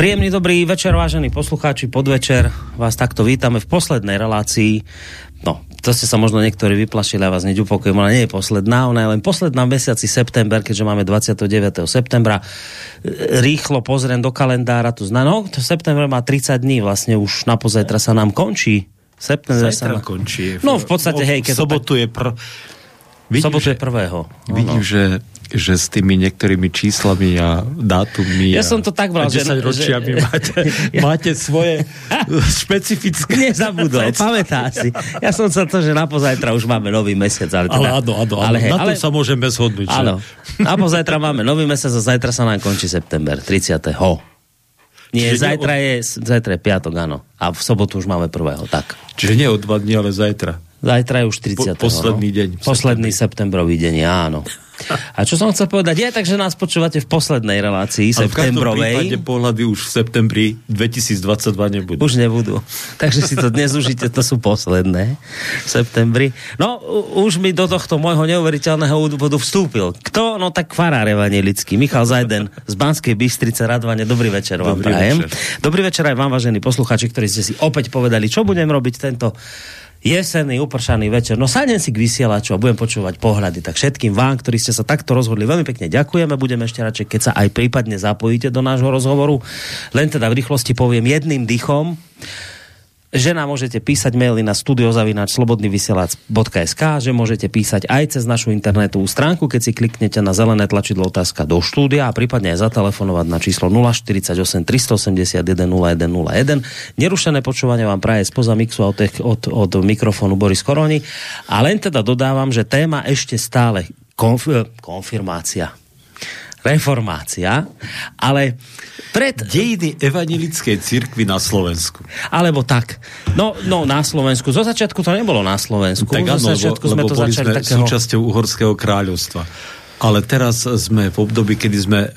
Príjemný dobrý večer, vážení poslucháči, podvečer. Vás takto vítame v poslednej relácii. No, to ste sa možno niektorí vyplašili, a vás neupokojujem, ona nie je posledná. Ona je len posledná v mesiaci september, keďže máme 29. septembra. Rýchlo pozriem do kalendára, tu september má 30 dní, vlastne už na pozajtra sa nám končí. Zajtra končí. No, v podstate, hej, keď sobotu je prvého. Vidím, že s tými niektorými číslami a dátummi ja som to tak bral, 10 ročiami máte svoje špecifické. Nezabudol, pamätá si. Ja som sa to, že napozajtra už máme nový mesiac. Ale sa môžeme zhodnúť. Áno, napozajtra máme nový mesiac a zajtra sa nám končí september, 30. Nie, zajtra je piatok, áno. A v sobotu už máme prvého, tak. Čiže nie o 2 dní, ale zajtra. Zajtra je už 30. Posledný deň. Posledný septembrový deň, áno. A čo som chcel povedať? Takže nás počúvate v poslednej relácii septembrovej. Ale v každom prípade pohľady už v septembri 2022 nebudú. Už nebudú. Takže si to dnes užite, to sú posledné v septembri. No, už mi do tohto môjho neuveriteľného úvodu vstúpil. Kto? No tak farár evanjelický. Michal Zajden z Banskej Bystrice, Radwane. Dobrý večer vám prajem. Dobrý večer aj vám, vážení poslucháči, ktorí ste si opäť povedali, čo budem robiť tento jesenný, upršaný večer. No sadnem si k vysielaču a budem počúvať pohľady. Tak všetkým vám, ktorí ste sa takto rozhodli, veľmi pekne ďakujeme. Budeme ešte radšej, keď sa aj prípadne zapojíte do nášho rozhovoru. Len teda v rýchlosti poviem jedným dychom, že nám môžete písať maily na studio@slobodnyvysielac.sk, že môžete písať aj cez našu internetovú stránku, keď si kliknete na zelené tlačidlo otázka do štúdia a prípadne aj zatelefonovať na číslo 048 381 0101. Nerušené počúvanie vám praje spoza mixu a od mikrofónu Boris Koroni. A len teda dodávam, že téma ešte stále konfirmácia. Reformácia, ale pred... Dejiny evanjelickej cirkvi na Slovensku. Alebo tak. No, na Slovensku. Zo začiatku to nebolo na Slovensku. Tak áno, lebo boli sme súčasťou Uhorského kráľovstva. Ale teraz sme v období, kedy sme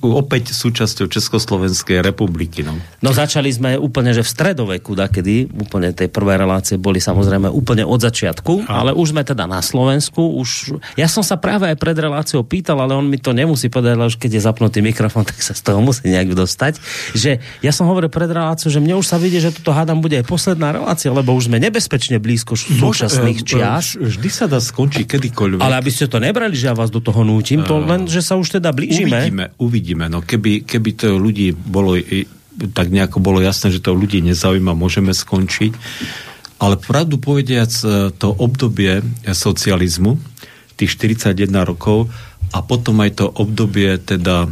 opäť súčasťou Československej republiky. No začali sme úplne, že v stredoveku, dakedy úplne tej prvé relácie boli samozrejme úplne od začiatku, ale už sme teda na Slovensku. Ja som sa práve aj pred reláciou pýtal, ale on mi to nemusí povedať, lebo už keď je zapnutý mikrofón, tak sa z toho musí nejak dostať. Že ja som hovoril pred reláciou, že mne už sa vidí, že toto hádam bude aj posledná relácia, lebo už sme nebezpečne blízko súčasných čias. Vždy sa dá skončiť kedykoľvek. Ale aby ste to nebrali, že ja vás do toho nútim, to len, že sa už teda blížime. Uvidíme. No keby to ľudí bolo, tak nejako bolo jasné, že to ľudí nezaujíma, môžeme skončiť. Ale pravdu povediac, to obdobie socializmu, tých 41 rokov a potom aj to obdobie teda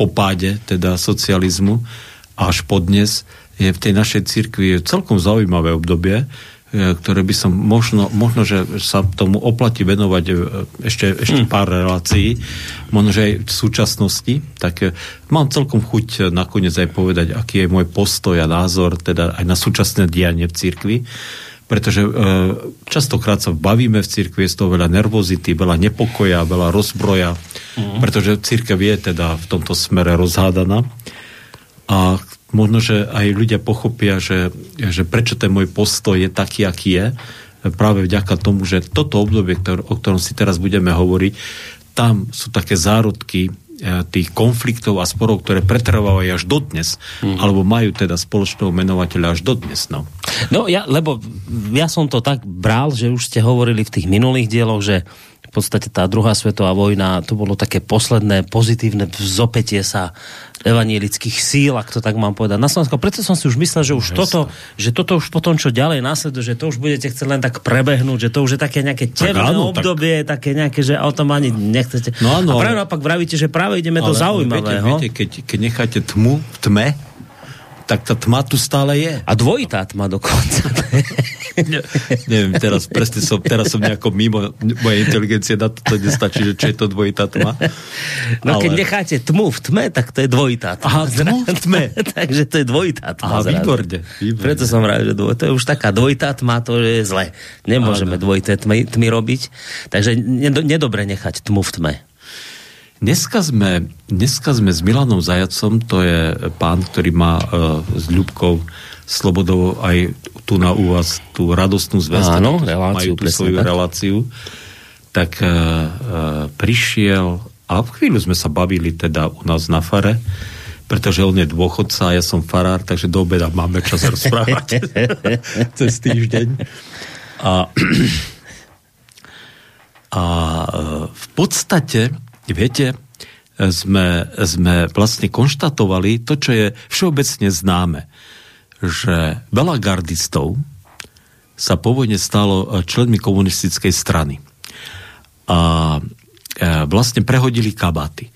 po páde teda socializmu až po dnes je v tej našej cirkvi celkom zaujímavé obdobie, ktoré by som možno, že sa tomu oplatí venovať ešte pár relácií, možno, že aj v súčasnosti, tak mám celkom chuť nakoniec aj povedať, aký je môj postoj a názor, teda aj na súčasné dianie v cirkvi, pretože častokrát sa bavíme v cirkvi, je z toho veľa nervozity, veľa nepokoja, veľa rozbroja, pretože cirkev je teda v tomto smere rozhádaná a možno, že aj ľudia pochopia, že prečo ten môj postoj je taký, aký je, práve vďaka tomu, že toto obdobie, o ktorom si teraz budeme hovoriť, tam sú také zárodky tých konfliktov a sporov, ktoré pretrvávajú až dodnes, alebo majú teda spoločného menovateľa až dodnes. No ja som to tak bral, že už ste hovorili v tých minulých dieloch, že v podstate tá druhá svetová vojna, to bolo také posledné pozitívne vzopätie sa evanjelických síl, ak to tak mám povedať, na Slovensku. Preto som si už myslel, že už toto už potom, čo ďalej následuje, že to už budete chcieť len tak prebehnúť, že to už je také nejaké temné obdobie, také nejaké, že o tom ani nechcete. No áno, a práve naopak vravíte, že práve ideme do zaujímavého. Viete, keď necháte tmu v tme, tak tá tma tu stále je. A dvojitá tma dokonca. Neviem, teraz som nejako mimo mojej inteligencie, na to nestačí, že čo je to dvojitá tma. No ale... keď necháte tmu v tme, tak to je dvojitá tma. Aha, tmu v tme. Takže to je dvojitá tma. Aha, výborne. Preto som rád, že to je už taká dvojitá tma, to je zle. Nemôžeme dvojité tmy robiť. Takže nedobre nechať tmu v tme. Dneska sme s Milanom Zajacom, to je pán, ktorý má s Ľubkou Slobodou aj tu na u vás tú radostnú zväzť. Áno, reláciu, majú tú svoju reláciu. Tak prišiel a v chvíľu sme sa bavili teda u nás na fare, pretože on je dôchodca a ja som farár, takže do obeda máme čas rozprávať cez týždeň. A v podstate, viete, sme vlastne konštatovali to, čo je všeobecne známe, že veľa gardistov sa po vojne stalo členmi komunistickej strany. A vlastne prehodili kabáty.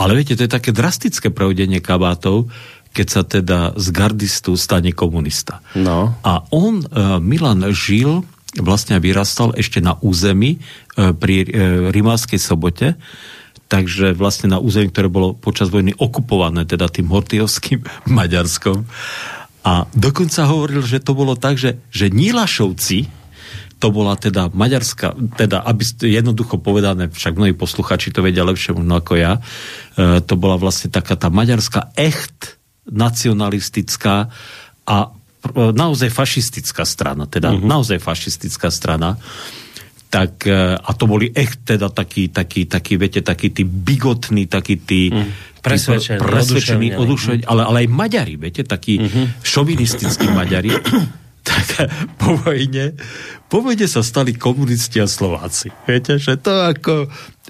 Ale viete, to je také drastické prehodenie kabátov, keď sa teda z gardistu stane komunista. No. A on, Milan, žil vlastne vyrastal ešte na území pri Rymalskej sobote, takže vlastne na území, ktoré bolo počas vojny okupované, teda tým Hortyovským Maďarskom. A dokonca hovoril, že to bolo tak, že Nyilasovci, to bola teda maďarská, teda aby jednoducho povedané, však mnohí posluchači to vedia lepšie možno ako ja, to bola vlastne taká tá maďarská echt nacionalistická a naozaj fašistická strana, teda naozaj fašistická strana. Tak, a to boli echt teda takí, viete, takí tí bigotní, takí tí presvedčení, oduševnení, ale aj Maďari, viete, takí šovinistickí Maďari. Tak po vojne sa stali komunisti a Slováci. Viete, že to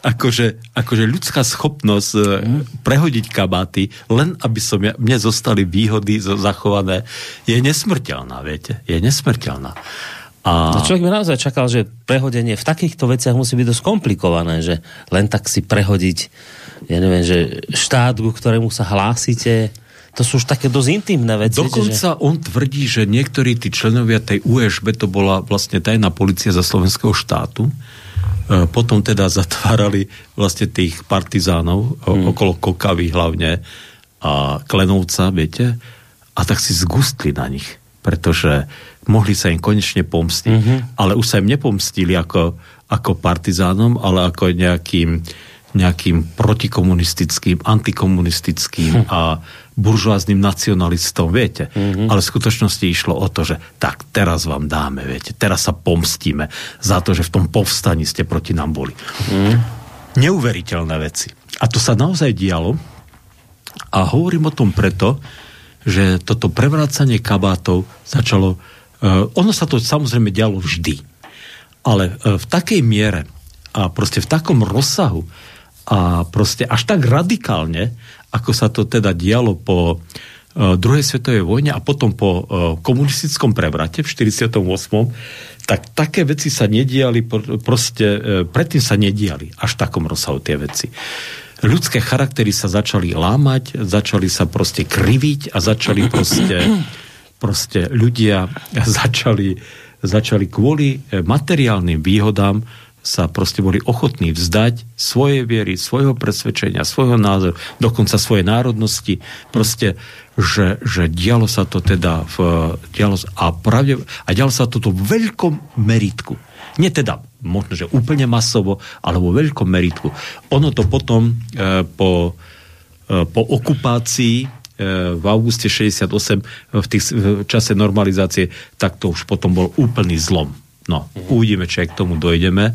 akože ľudská schopnosť prehodiť kabáty, len aby mne zostali výhody zachované, je nesmrteľná, viete. Je nesmrteľná. A človek by naozaj čakal, že prehodenie v takýchto veciach musí byť dosť komplikované, že len tak si prehodiť, ja neviem, že štát, ku ktorému sa hlásite, to sú už také dosť intimné veci. Dokonca že on tvrdí, že niektorí tí členovia tej UŠB, to bola vlastne tajná polícia za slovenského štátu, potom teda zatvárali vlastne tých partizánov okolo Kokavy hlavne a Klenovca, viete, a tak si zgustli na nich, pretože mohli sa im konečne pomstiť, ale už sa im nepomstili ako partizánom, ale ako nejakým protikomunistickým, antikomunistickým a buržoáznym nacionalistom, viete. Ale v skutočnosti išlo o to, že tak, teraz vám dáme, viete, teraz sa pomstíme za to, že v tom povstaní ste proti nám boli. Neuveriteľné veci. A to sa naozaj dialo a hovorím o tom preto, že toto prevrácanie kabátov začalo, ono sa to samozrejme dialo vždy, ale v takej miere a proste v takom rozsahu a proste až tak radikálne, ako sa to teda dialo po druhej svetovej vojne a potom po komunistickom prevrate v 48. tak také veci sa nediali, proste predtým sa nediali až v takom rozsahu tie veci. Ľudské charaktery sa začali lámať, začali sa proste kriviť a začali proste ľudia začali kvôli materiálnym výhodám sa proste boli ochotní vzdať svojej viery, svojho presvedčenia, svojho názoru, dokonca svojej národnosti. Proste, že dialo sa to teda a dialo sa to v veľkom meritku. Nie teda možno, že úplne masovo, ale vo veľkom meritku. Ono to potom po okupácii v auguste 68 v čase normalizácie, tak to už potom bol úplný zlom. No, uvidíme, či k tomu dojdeme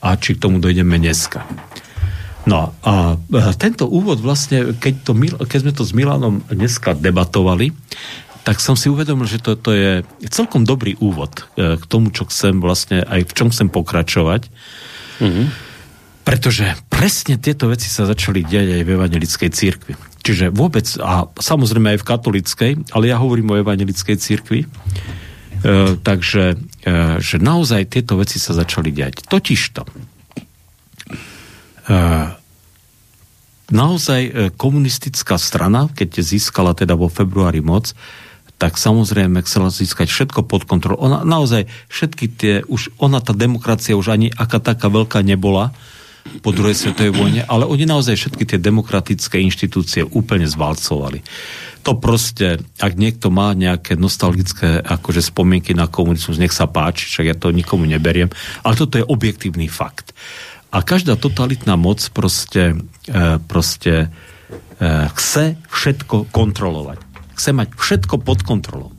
a či k tomu dojdeme dneska. No a tento úvod vlastne, keď sme to s Milanom dneska debatovali, tak som si uvedomil, že to je celkom dobrý úvod k tomu, čo chcem vlastne, aj v čom chcem pokračovať. Pretože presne tieto veci sa začali diať aj v evanjelickej cirkvi. Čiže vôbec, a samozrejme aj v katolíckej, ale ja hovorím o evanjelickej cirkvi, takže že naozaj tieto veci sa začali diať. Totižto naozaj komunistická strana, keď získala teda vo februári moc, tak samozrejme chcela získať všetko pod kontrolou. Ona naozaj všetky tie, tá demokracia už ani aká taká veľká nebola po druhej svetovej vojne, ale oni naozaj všetky tie demokratické inštitúcie úplne zvalcovali. To proste, ak niekto má nejaké nostalgické akože spomienky na komunizmus, nech sa páči, však ja to nikomu neberiem, ale toto je objektívny fakt. A každá totalitná moc proste chce všetko kontrolovať. Chce mať všetko pod kontrolou.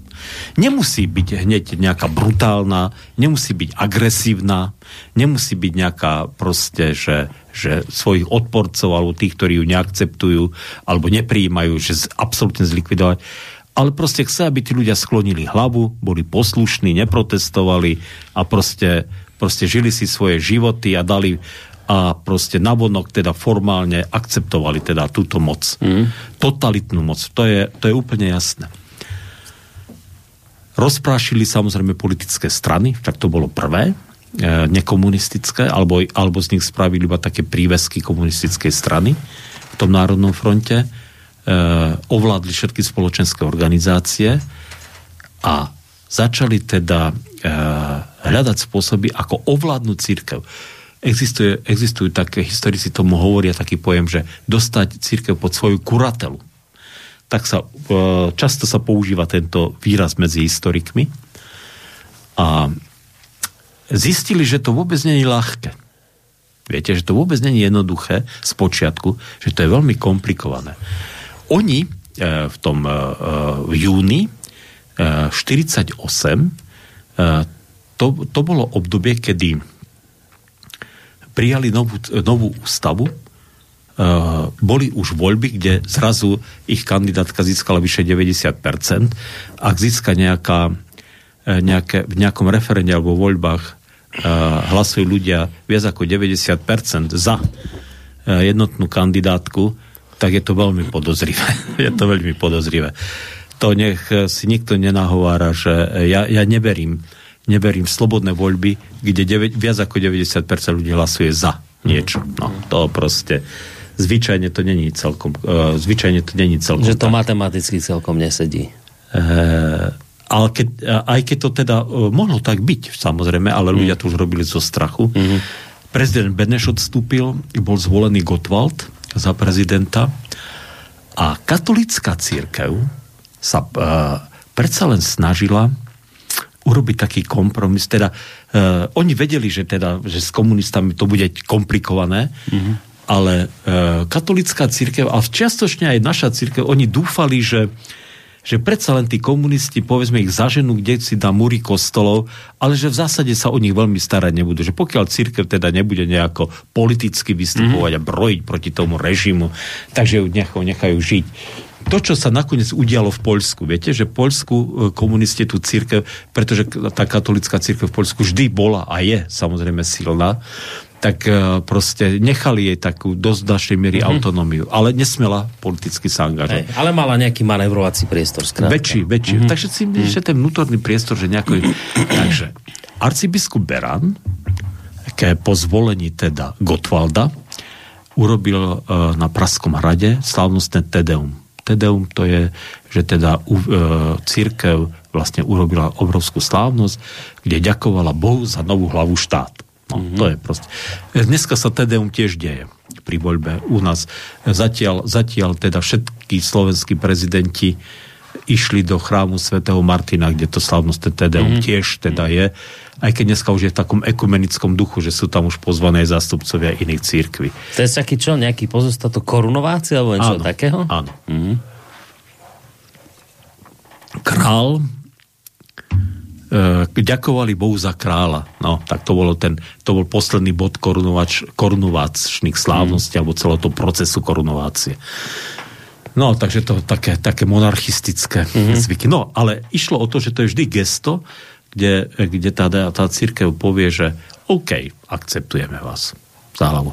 Nemusí byť hneď nejaká brutálna, nemusí byť agresívna, nemusí byť nejaká proste, že svojich odporcov alebo tých, ktorí ju neakceptujú alebo neprijímajú, že absolútne zlikvidovať. Ale proste chce, aby tí ľudia sklonili hlavu, boli poslušní, neprotestovali a proste žili si svoje životy a dali a proste navonok teda formálne akceptovali teda túto moc. Totalitnú moc. To je úplne jasné. Rozprášili samozrejme politické strany, tak to bolo prvé, nekomunistické, alebo z nich spravili iba také prívesky komunistickej strany v tom Národnom fronte. Ovládli všetky spoločenské organizácie a začali teda hľadať spôsoby, ako ovládnuť cirkev. Existujú také, historici tomu hovoria taký pojem, že dostať cirkev pod svoju kuratelu. Tak často sa používa tento výraz medzi historikmi. A zistili, že to vôbec nie je ľahké. Viete, že to vôbec nie je jednoduché z počiatku, že to je veľmi komplikované. Oni v tom júni 1948, to bolo obdobie, kedy prijali novú ústavu, boli už voľby, kde zrazu ich kandidátka získala vyše 90%. Ak získa v nejakom referende alebo voľbách hlasujú ľudia viac ako 90% za jednotnú kandidátku, tak je to veľmi podozrivé. Je to veľmi podozrivé. To nech si nikto nenahovára, že ja neverím v slobodné voľby, kde viac ako 90% ľudí hlasuje za niečo. No, to proste zvyčajne to není celkom že to tak matematicky celkom nesedí. Ale aj keď to teda mohlo tak byť, samozrejme, ale ľudia to už robili zo strachu. Prezident Beneš odstúpil, bol zvolený Gottwald za prezidenta a katolícka církev sa predsa len snažila urobiť taký kompromis. Teda, oni vedeli, že s komunistami to bude komplikované, ale katolícka cirkev a čiastočne aj naša cirkev, oni dúfali, že predsa len tí komunisti, povedzme, ich zaženú kde si na múry kostolov, ale že v zásade sa o nich veľmi starať nebudú. Že pokiaľ cirkev teda nebude nejako politicky vystupovať a brojiť proti tomu režimu, takže ju nechajú žiť. To, čo sa nakoniec udialo v Poľsku, viete, že Poľsku komunisti tú cirkev, pretože tá katolická cirkev v Poľsku vždy bola a je samozrejme silná, tak proste nechali jej takú do značnej miery autonómiu, ale nesmela politicky sa angažovať. Ale mala nejaký manévrovací priestor. Väčší. Takže si že ten vnútorný priestor, že nejaký. Takže arcibiskup Beran, po zvolení teda Gottwalda, urobil na Pražskom hrade slávnostné Te Deum. Te Deum to je, že teda cirkev vlastne urobila obrovskú slávnosť, kde ďakovala Bohu za novú hlavu štát. No, to je proste. Dneska sa Te Deum tiež deje pri voľbe u nás. Zatiaľ teda všetky slovenskí prezidenti išli do chrámu Sv. Martina, kde to slávnostné Te Deum tiež teda je. Aj keď dneska už je v takom ekumenickom duchu, že sú tam už pozvané zástupcovia iných cirkví. To je taký čo? Nejaký pozostatok korunovácie alebo niečo takého? Áno. Král ďakovali Bohu za kráľa. No, tak to bol posledný bod korunovačných slávností alebo celého toho procesu korunovácie. No, takže to také monarchistické zvyky. No, ale išlo o to, že to je vždy gesto, kde tá cirkev povie, že OK, akceptujeme vás za hlavu.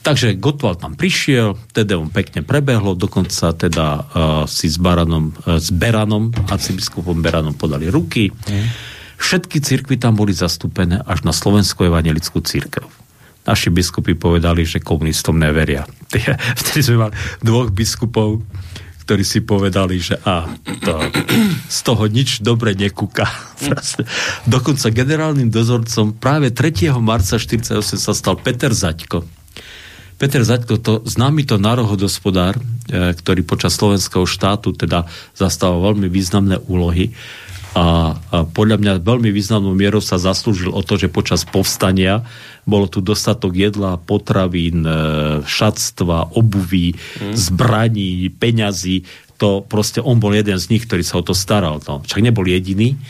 Takže Gottwald tam prišiel, teda on pekne prebehlo, dokonca teda si s Beranom, arcibiskupom Beranom podali ruky. Všetky cirkvy tam boli zastúpené až na Slovenskú evanjelickú církev. Naši biskupy povedali, že komunistom neveria. Vtedy sme mali 2 biskupov, ktorí si povedali, že z toho nič dobre nekúka. Dokonca generálnym dozorcom práve 3. marca 1948 sa stal Peter Zaťko. Peter Zaťko, to známy to národohospodár, ktorý počas slovenského štátu teda zastával veľmi významné úlohy a podľa mňa veľmi významnou mierou sa zaslúžil o to, že počas povstania bolo tu dostatok jedla, potravín, šatstva, obuví, zbraní, peňazí. to proste on bol jeden z nich, ktorý sa o to staral. No. Však nebol jediný,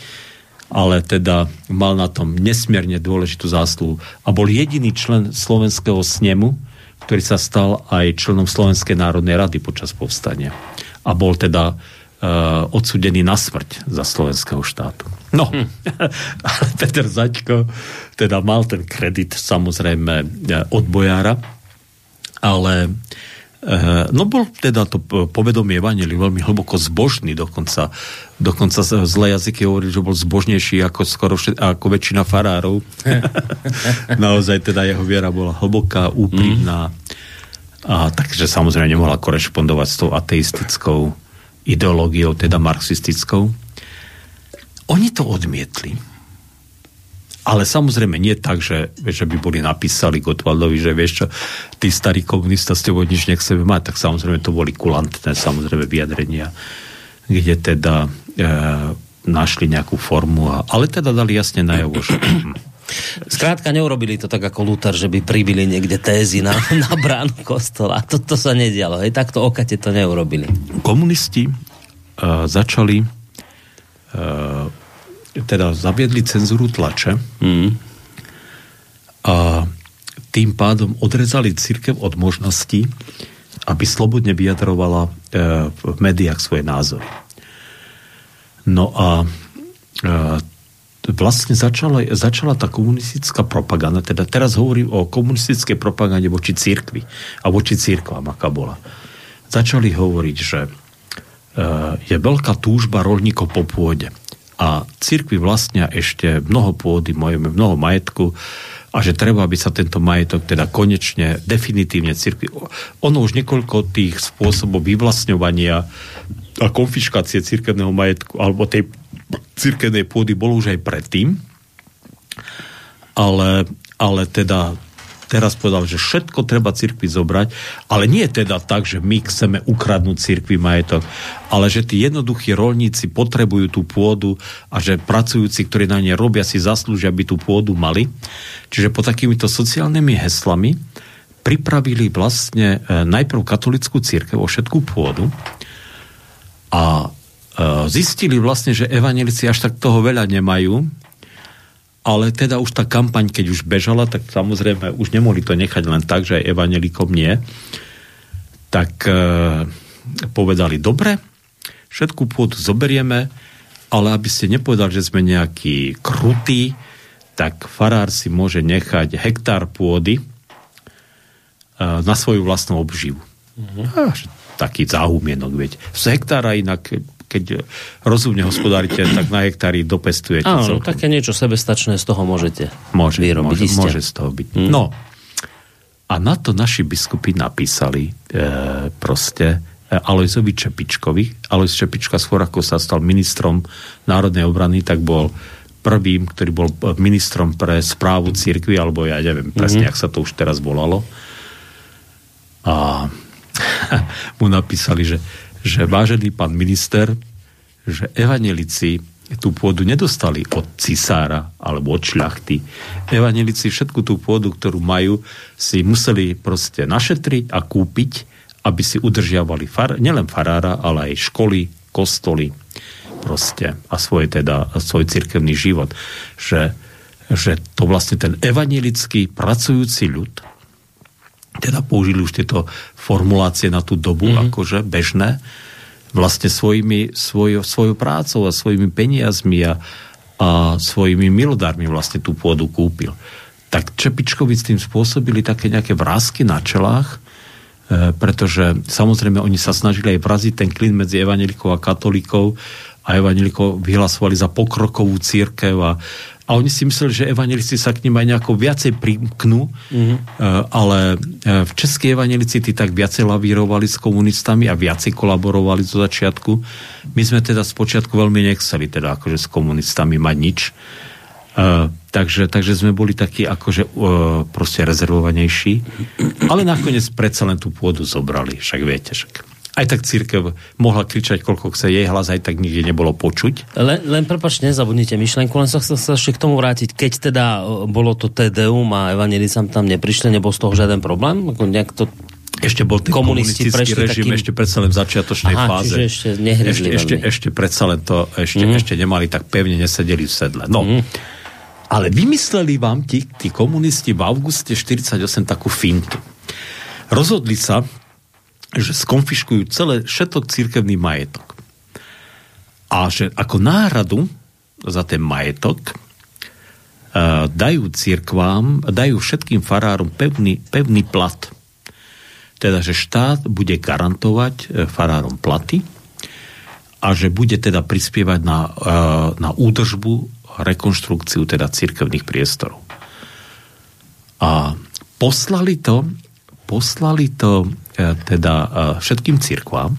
ale teda mal na tom nesmierne dôležitú zásluhu. A bol jediný člen Slovenského snemu, ktorý sa stal aj členom Slovenskej národnej rady počas povstania. A bol teda odsudený na smrť za slovenského štátu. No, ale Peter Zaťko teda mal ten kredit samozrejme od bojára, ale no bol teda to povedomie evanjelií veľmi hlboko zbožný, dokonca zlé jazyky hovorí, že bol zbožnejší ako skoro ako väčšina farárov. Naozaj teda jeho viera bola hlboká, úprimná, a takže samozrejme nemohla korešpondovať s tou ateistickou ideológiou, teda marxistickou. Oni to odmietli. Ale samozrejme nie tak, že by boli napísali Gottwaldovi, že vieš čo, tí starí komunista s tebou nič nechceme mať, tak samozrejme to boli kulantné samozrejme vyjadrenia, kde teda našli nejakú formu, ale teda dali jasne najavo, že skrátka, neurobili to tak ako Luther, že by pribili niekde tézy na bránu kostola. To sa nedialo. Hej, takto okate to neurobili. Komunisti začali teda zaviedli cenzúru tlače a tým pádom odrezali cirkev od možností, aby slobodne vyjadrovala v médiách svoje názory. No a vlastne začala tá komunistická propaganda, teda teraz hovorím o komunistickej propagande voči cirkvi a voči cirkvám, aká bola. Začali hovoriť, že je veľká túžba roľníkov po pôde a cirkvi vlastnia ešte mnoho pôdy, mnoho majetku a že treba, aby sa tento majetok teda konečne, definitívne cirkvi. Ono už niekoľko tých spôsobov vyvlastňovania a konfiškácie cirkevného majetku alebo tej cirkevnej pôdy bolo už aj predtým, ale teda teraz povedal, že všetko treba cirkvi zobrať, ale nie teda tak, že my chceme ukradnúť cirkvi majetok, ale že tí jednoduchí roľníci potrebujú tú pôdu a že pracujúci, ktorí na nej robia, si zaslúžia, aby tú pôdu mali. Čiže po takýmito sociálnymi heslami pripravili vlastne najprv katolícku cirkev o všetkú pôdu a zistili vlastne, že evanjelici až tak toho veľa nemajú, ale teda už tá kampaň, keď už bežala, tak samozrejme už nemohli to nechať len tak, že aj evanjelikom nie. Tak povedali, dobre, všetku pôdu zoberieme, ale aby ste nepovedali, že sme nejakí krutí, tak farár si môže nechať hektár pôdy na svoju vlastnú obživu. Taký záhumienok, veď. Z hektára inak, keď rozumne hospodárite, tak na hektári dopestujete. Áno, také niečo sebestačné z toho môžete vyrobiť. Môže z toho byť. No. A na to naši biskupi napísali Alojzovi Čepičkovi. Alojz Čepička skôr ako sa stal ministrom národnej obrany, tak bol prvým, ktorý bol ministrom pre správu cirkvi, alebo ja neviem presne, jak sa to už teraz volalo. A mu napísali, že vážený pán minister, že evanjelici tú pôdu nedostali od cisára alebo od šľachty. Evanjelici všetku tú pôdu, ktorú majú, si museli proste našetriť a kúpiť, aby si udržiavali nielen farára, ale aj školy, kostoly proste a svoj cirkevný život. Že to vlastne ten evanjelický pracujúci ľud, teda použili už tieto formulácie na tú dobu, akože bežné, vlastne svojou prácou a svojimi peniazmi a svojimi milodármi vlastne tú pôdu kúpil. Tak Čepičkovi s tým spôsobili také nejaké vrásky na čelách, pretože samozrejme oni sa snažili aj vraziť ten klin medzi evanjelikou a katolíkou a evanjelikov vyhlasovali za pokrokovú cirkev a oni si mysleli, že evanjelici sa k ním aj nejako viacej primknú, ale v českej evanjelici tí tak viacej lavírovali s komunistami a viacej kolaborovali zo začiatku. My sme teda spočiatku veľmi nechceli teda akože s komunistami mať nič. Takže sme boli takí akože proste rezervovanejší. Ale nakoniec predsa len tú pôdu zobrali. Však viete, aj tak cirkev mohla kričať, koľko chce, jej hlas aj tak nikde nebolo počuť. Len prepáč, nezabudnite myšlenku, len sa chcem ešte k tomu vrátiť. Keď teda bolo to Te Deum a evanjelici tam neprišli, nebol z toho žiaden problém? Ako nejak to Ešte bol ten komunistický režim takým... ešte predsa len v začiatočnej fáze. Ešte predsa len to ešte nemali, tak pevne nesedeli v sedle. No. Ale vymysleli vám tí komunisti v auguste 1948 takú fintu. Rozhodli sa, že skonfiškujú všetok cirkevný majetok. A že ako náhradu za ten majetok dajú cirkvám, dajú všetkým farárom pevný plat. Teda, že štát bude garantovať farárom platy a že bude teda prispievať na údržbu, rekonštrukciu teda cirkevných priestorov. A poslali to teda všetkým cirkvám.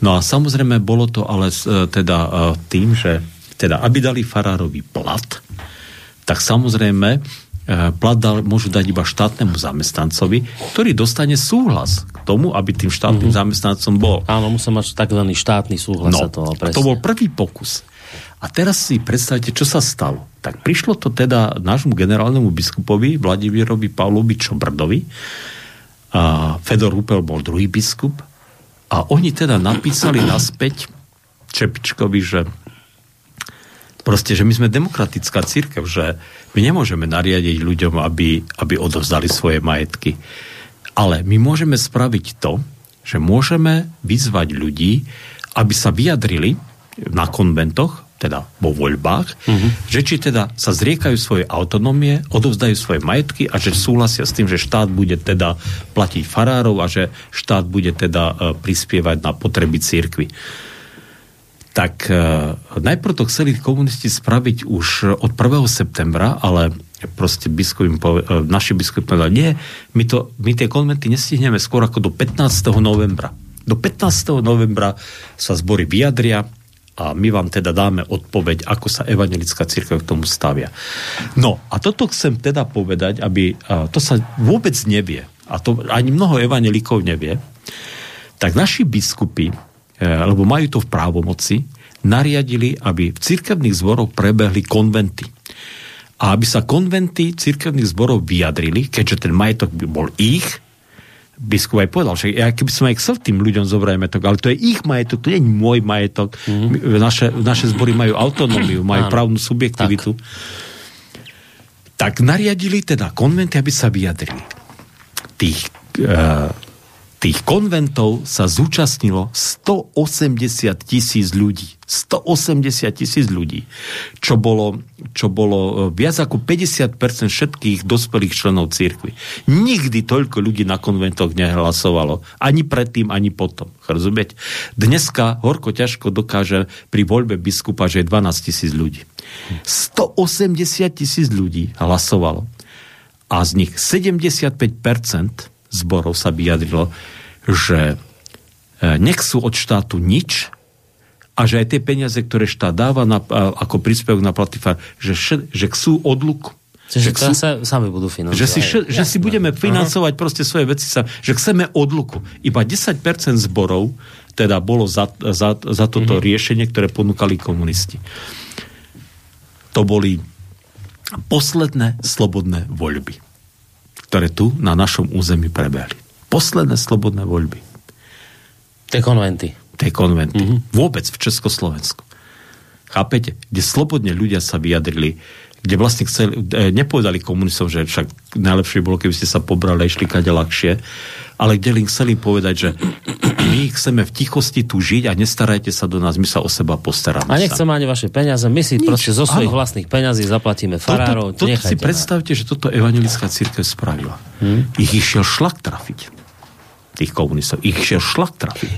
No a samozrejme bolo to ale teda tým, že teda aby dali farárovi plat, tak samozrejme plat môžu dať iba štátnemu zamestnancovi, ktorý dostane súhlas k tomu, aby tým štátnym zamestnancom bol. Áno, musel mať takzvaný štátny súhlas. No, to bol prvý pokus. A teraz si predstavte, čo sa stalo. Tak prišlo to teda nášmu generálnemu biskupovi Vladimírovi Pavlovi Čobrdovi. A Fedor Rúpel bol druhý biskup. A oni teda napísali naspäť Čepičkovi, že proste, že my sme demokratická cirkev, že my nemôžeme nariadiť ľuďom, aby odovzdali svoje majetky. Ale my môžeme spraviť to, že môžeme vyzvať ľudí, aby sa vyjadrili na konventoch, teda vo voľbách, že či teda sa zriekajú svoje autonómie, odovzdajú svoje majetky a že súhlasia s tým, že štát bude teda platiť farárov a že štát bude teda prispievať na potreby cirkvi. Tak najprv to chceli komunisti spraviť už od 1. septembra, ale proste naši biskupi povedali, nie, my tie konventy nestihneme skôr ako do 15. novembra. Do 15. novembra sa zbory vyjadria a my vám teda dáme odpoveď, ako sa evanjelická cirkev k tomu stavia. No a toto chcem teda povedať, aby to sa vôbec nevie, a to ani mnoho evanjelikov nevie, tak naši biskupi, lebo majú to v právomoci, nariadili, aby v cirkevných zboroch prebehli konventy. A aby sa konventy cirkevných zborov vyjadrili, keďže ten majetok bol ich, biskup aj povedal, že keby sme aj chcel tým ľuďom zobrať majetok, ale to je ich majetok, to nie je môj majetok. Naše zbory majú autonómiu, majú právnu subjektivitu. Tak nariadili teda konventy, aby sa vyjadrili. Tých konventov sa zúčastnilo 180 000 ľudí. 180 000 ľudí. Čo bolo viac ako 50% všetkých dospelých členov cirkvi. Nikdy toľko ľudí na konventoch nehlasovalo. Ani predtým, ani potom. Rozumieť? Dneska horko ťažko dokáže pri voľbe biskupa, že je 12 000 ľudí. 180 000 ľudí hlasovalo. A z nich 75% zborov sa vyjadrilo, že nechcú od štátu nič a že aj tie peniaze, ktoré štát dáva ako príspevok na platy farár, že chcú odluku. Že sa sami budú financovať. Že si budeme financovať proste svoje veci sami. Že chceme odluku. Iba 10% zborov teda bolo za toto riešenie, ktoré ponúkali komunisti. To boli posledné slobodné voľby, ktoré tu na našom území prebehli. Posledné slobodné voľby. Tie konventy. Vôbec v Československu. Chápete? Kde slobodne ľudia sa vyjadrili, kde vlastne chceli, nepovedali komunistom, že však najlepšie bolo, keby ste sa pobrali a išli kade ľahšie, ale kde im chceli povedať, že my chceme v tichosti tu žiť a nestarajte sa do nás, my sa o seba postaráme. A nechceme ani vaše peniaze, my si proste zo svojich vlastných peňazí zaplatíme farárov. Toto si predstavte, že toto evanjelická cirkev spravila. Ich išiel šlak trafiť. Tých komunistov. Ich išiel šlak trafiť.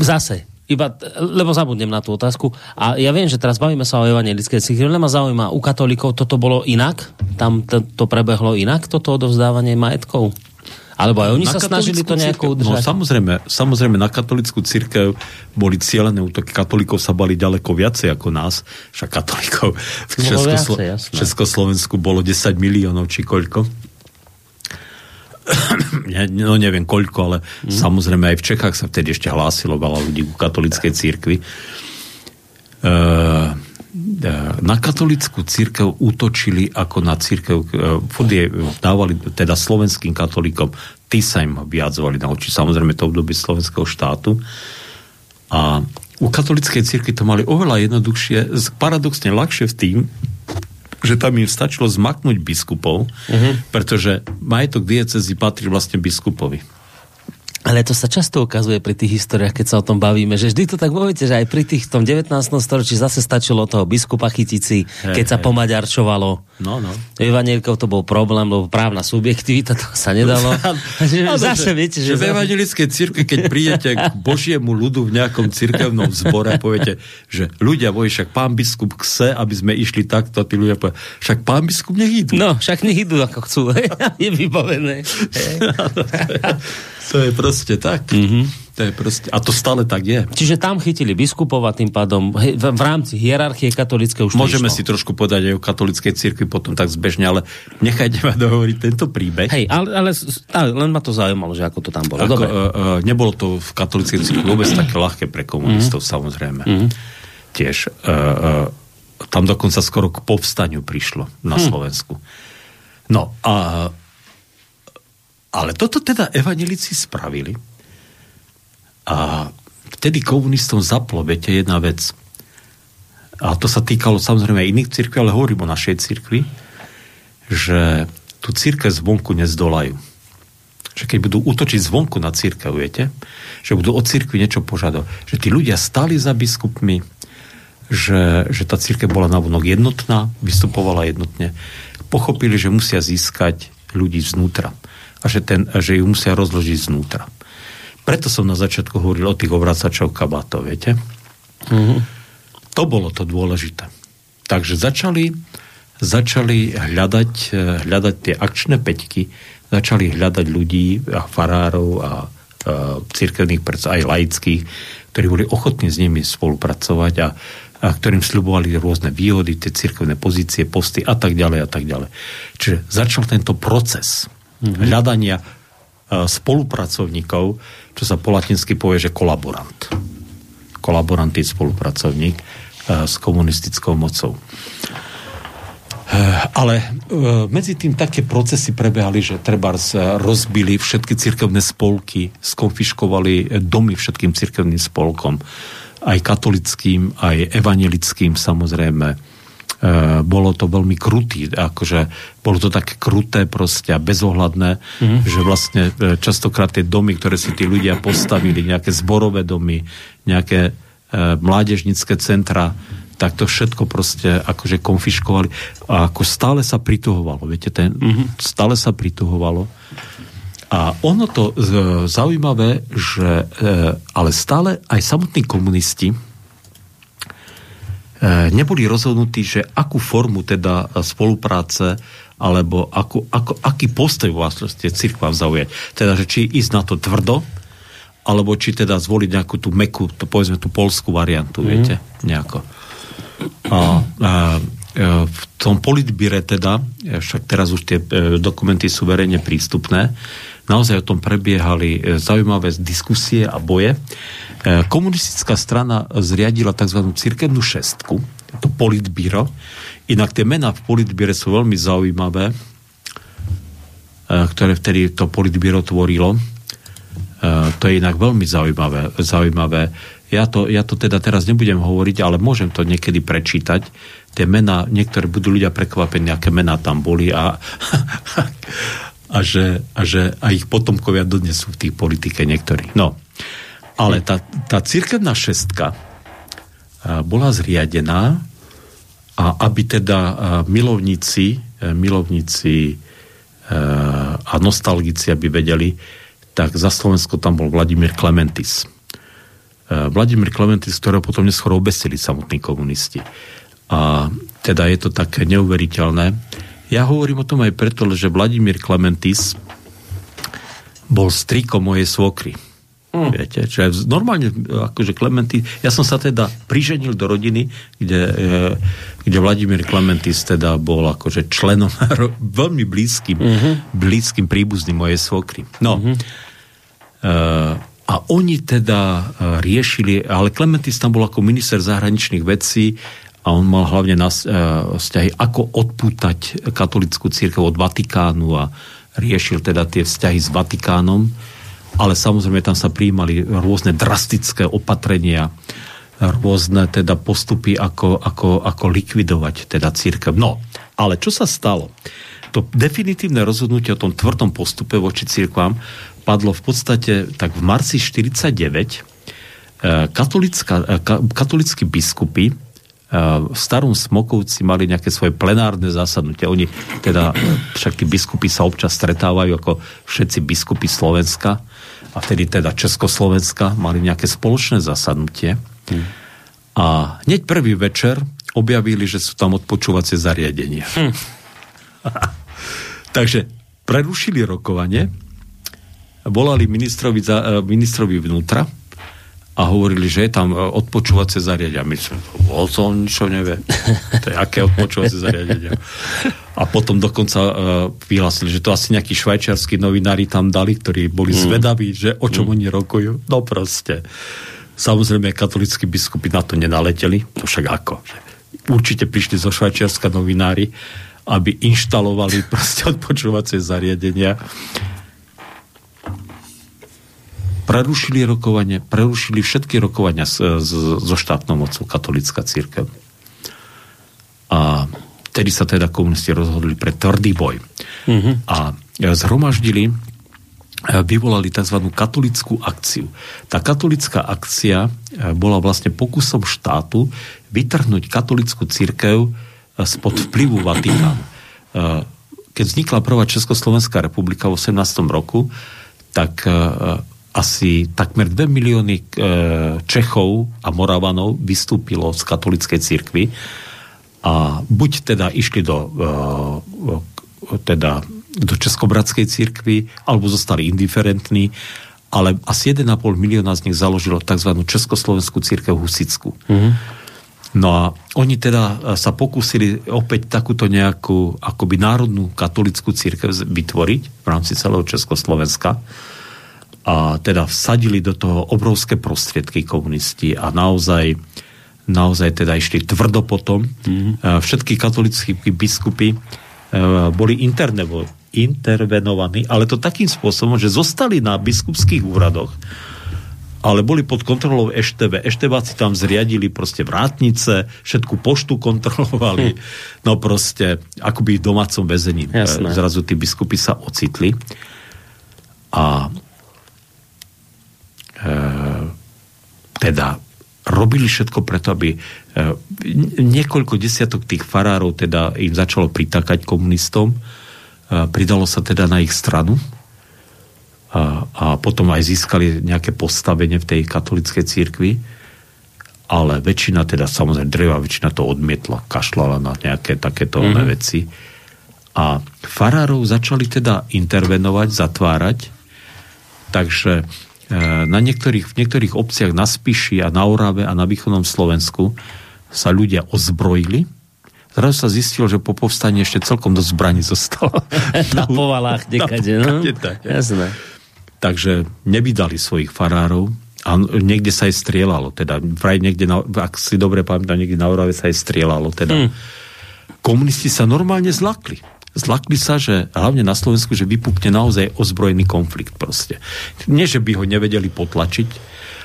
Zase. Iba, lebo zabudnem na tú otázku. A ja viem, že teraz bavíme sa o evanjelickej cirkvi, ale ma zaujíma, u katolíkov toto bolo inak? Tam to prebehlo inak, toto odovzdávanie majetkov? Alebo aj oni na sa snažili to nejako udržať? No samozrejme, na katolícku cirkev boli cielené útoky. Katolíkov sa bali ďaleko viacej ako nás. Však katolíkov v Československu bolo 10 miliónov či koľko. No neviem koľko, ale samozrejme aj v Čechách sa vtedy ešte hlásilo veľa ľudí ku katolíckej cirkvi. na katolickú církev útočili ako na církev, dávali teda slovenským katolíkom, tí sa im vyjadzovali na oči, samozrejme to obdobie slovenského štátu. A u katolíckej cirkvi to mali oveľa jednoduchšie, paradoxne ľahšie v tým, že tam im stačilo zmaknúť biskupov, pretože majetok diecézy patrí vlastne biskupovi. Ale to sa často ukazuje pri tých históriách, keď sa o tom bavíme, že vždy to tak poviete, že aj pri tých v tom 19. storočí zase stačilo toho biskupa chytiť si, keď sa pomaďarčovalo. No. Evanjelikov to bol problém, lebo právna subjektivita, to sa nedalo. Zase viete, že v evanjelickej cirkvi, keď prídete k Božiemu ľudu v nejakom cirkevnom zbore a poviete, že ľudia vojí, však pán biskup chce, aby sme išli takto, a tí ľudia povedia, však pán biskup nech idú. No, však nech idú ako chcú, je vybavené. To je proste tak. To je proste, a to stále tak je. Čiže tam chytili biskupov a tým pádom v rámci hierarchie katolíckej už môžeme si trošku podať aj o katolíckej cirkvi potom tak zbežne, ale nechajte ma dohovoriť tento príbeh. Hej, ale len ma to zaujímalo, že ako to tam bolo. Dobre. Nebolo to v katolíckej cirkvi vôbec také ľahké pre komunistov, samozrejme. Tiež. Tam dokonca skoro k povstaniu prišlo na Slovensku. No a ale toto teda evanjelici spravili a vtedy komunistom zaplo, viete, jedna vec. A to sa týkalo samozrejme aj iných cirkví, ale hovorím o našej cirkvi, že tú cirkev zvonku nezdolajú. Že keď budú útočiť zvonku na cirkev, viete, že budú od cirkvi niečo požadovať. Že tí ľudia stáli za biskupmi, že tá cirkev bola navonok jednotná, vystupovala jednotne. Pochopili, že musia získať ľudí znútra. A že ju musia rozložiť znútra. Preto som na začiatku hovoril o tých obracačov kabátov, viete? To bolo to dôležité. Takže začali hľadať tie akčné päťky, začali hľadať ľudí a farárov a cirkevných, aj laických, ktorí boli ochotní s nimi spolupracovať a ktorým sľubovali rôzne výhody, tie cirkevné pozície, posty a tak ďalej a tak ďalej. Čiže začal tento proces hľadania spolupracovníkov, čo sa po latinsky povie, že kolaborant. Kolaborant je spolupracovník s komunistickou mocou. Ale medzi tým také procesy prebehali, že trebárs rozbili všetky cirkevné spolky, skonfiškovali domy všetkým cirkevným spolkom, aj katolickým, aj evanjelickým, samozrejme. Bolo to veľmi krutý, akože bolo to také kruté proste a bezohľadné, že vlastne častokrát tie domy, ktoré si tí ľudia postavili, nejaké zborové domy, nejaké mládežnícke centra, tak to všetko proste akože konfiškovali a ako stále sa prituhovalo, viete, stále sa prituhovalo a ono to zaujímavé, že ale stále aj samotní komunisti neboli rozhodnutí, že akú formu teda spolupráce alebo aký postoj vlastne cirkva zaujať. Teda, že či ísť na to tvrdo, alebo či teda zvoliť nejakú tú mekú, povedzme tú poľskú variantu, viete, nejako. A v tom politbíre teda, však teraz už tie dokumenty sú verejne prístupné, naozaj o tom prebiehali zaujímavé diskusie a boje. Komunistická strana zriadila tzv. Cirkevnú šestku, to politbíro. Inak tie mená v politbíre sú veľmi zaujímavé, ktoré vtedy to politbíro tvorilo. To je inak veľmi zaujímavé. Ja to teda teraz nebudem hovoriť, ale môžem to niekedy prečítať. Tie mená, niektoré budú ľudia prekvapení, aké mená tam boli a ich potomkovia dodnes sú v tých politike niektorí. No, ale tá cirkevná šestka bola zriadená, a aby teda milovníci a nostalgici, aby vedeli, tak za Slovensko tam bol Vladimír Clementis. Vladimír Clementis, ktorého potom neskoro obesili samotní komunisti. A teda je to také neuveriteľné. Ja hovorím o tom aj preto, že Vladimír Clementis bol strýko mojej svokry. Viete, čo je normálne, akože Clementis, ja som sa teda priženil do rodiny, kde Vladimír Clementis teda bol akože členom veľmi blízkym príbuzným mojej svokry. No. A oni teda riešili, ale Clementis tam bol ako minister zahraničných vecí a on mal hlavne na vzťahy, ako odpútať katolícku církev od Vatikánu a riešil teda tie vzťahy s Vatikánom, ale samozrejme tam sa prijímali rôzne drastické opatrenia, rôzne teda postupy, ako likvidovať teda církev. No, ale čo sa stalo? To definitívne rozhodnutie o tom tvrdom postupe voči cirkvám padlo v podstate tak v marci 1949. Katolícki biskupy v Starom Smokovci mali nejaké svoje plenárne zasadnutie. Oni teda, však tí biskupy sa občas stretávajú ako všetci biskupy Slovenska a vtedy teda Československa, mali nejaké spoločné zasadnutie. A hneď prvý večer objavili, že sú tam odpočúvacie zariadenia. Takže prerušili rokovanie, volali ministrovi vnútra a hovorili, že je tam odpočúvacie zariadenia. My sme, o tom ničo nevie. To je aké odpočúvacie zariadenia. A potom dokonca vyhlásili, že to asi nejakí švajčiarskí novinári tam dali, ktorí boli zvedaví, že o čom oni rokujú. No proste. Samozrejme, katolícki biskupy na to nenaleteli. To však ako? Určite prišli zo Švajčiarska novinári, aby inštalovali proste odpočúvacie zariadenia. Prerušili rokovanie, prerušili všetky rokovania so štátnou mocou katolícka cirkev. A tedy sa teda komunisti rozhodli pre tvrdý boj. A zhromaždili, vyvolali tzv. Katolícku akciu. Tá katolícka akcia bola vlastne pokusom štátu vytrhnúť katolícku cirkev spod vplyvu Vatikánu. Keď vznikla prvá Československá republika v 18. roku, tak asi takmer 2 milióny Čechov a Moravanov vystúpilo z katolíckej cirkvi a buď teda išli do Českobratskej cirkvi, alebo zostali indiferentní, ale asi 1,5 milióna z nich založilo tzv. Československú cirkev husitskú. No a oni teda sa pokúsili opäť takúto nejakú akoby národnú katolícku cirkev vytvoriť v rámci celého Československa a teda vsadili do toho obrovské prostriedky komunisti a naozaj teda išli tvrdo potom. Všetky katolícki biskupy boli intervenovaní, ale to takým spôsobom, že zostali na biskupských úradoch, ale boli pod kontrolou Eštebe. Eštebáci tam zriadili proste vrátnice, všetku poštu kontrolovali. No proste, akoby v domácom väzení. Jasné. Zrazu tí biskupy sa ocitli. A teda robili všetko preto, aby niekoľko desiatok tých farárov teda im začalo pritakať komunistom. Pridalo sa teda na ich stranu. A potom aj získali nejaké postavenie v tej katolíckej cirkvi, ale väčšina, teda samozrejme drevá väčšina to odmietla, kašľala na nejaké takéto veci. A farárov začali teda intervenovať, zatvárať, takže v niektorých obciach na Spiši a na Orave a na východnom Slovensku sa ľudia ozbrojili. Zrazu sa zistilo, že po povstane ešte celkom dosť zbraní zostalo. Na povalách dekade, no. Jasné. Takže nevydali svojich farárov a niekde sa aj strieľalo. Teda, vraj niekde, ak si dobre pamätám, niekde na Orave sa aj strieľalo. Teda. Komunisti sa normálne zlakli. Zlakli sa, že hlavne na Slovensku, že vypukne naozaj ozbrojený konflikt proste. Nie, že by ho nevedeli potlačiť,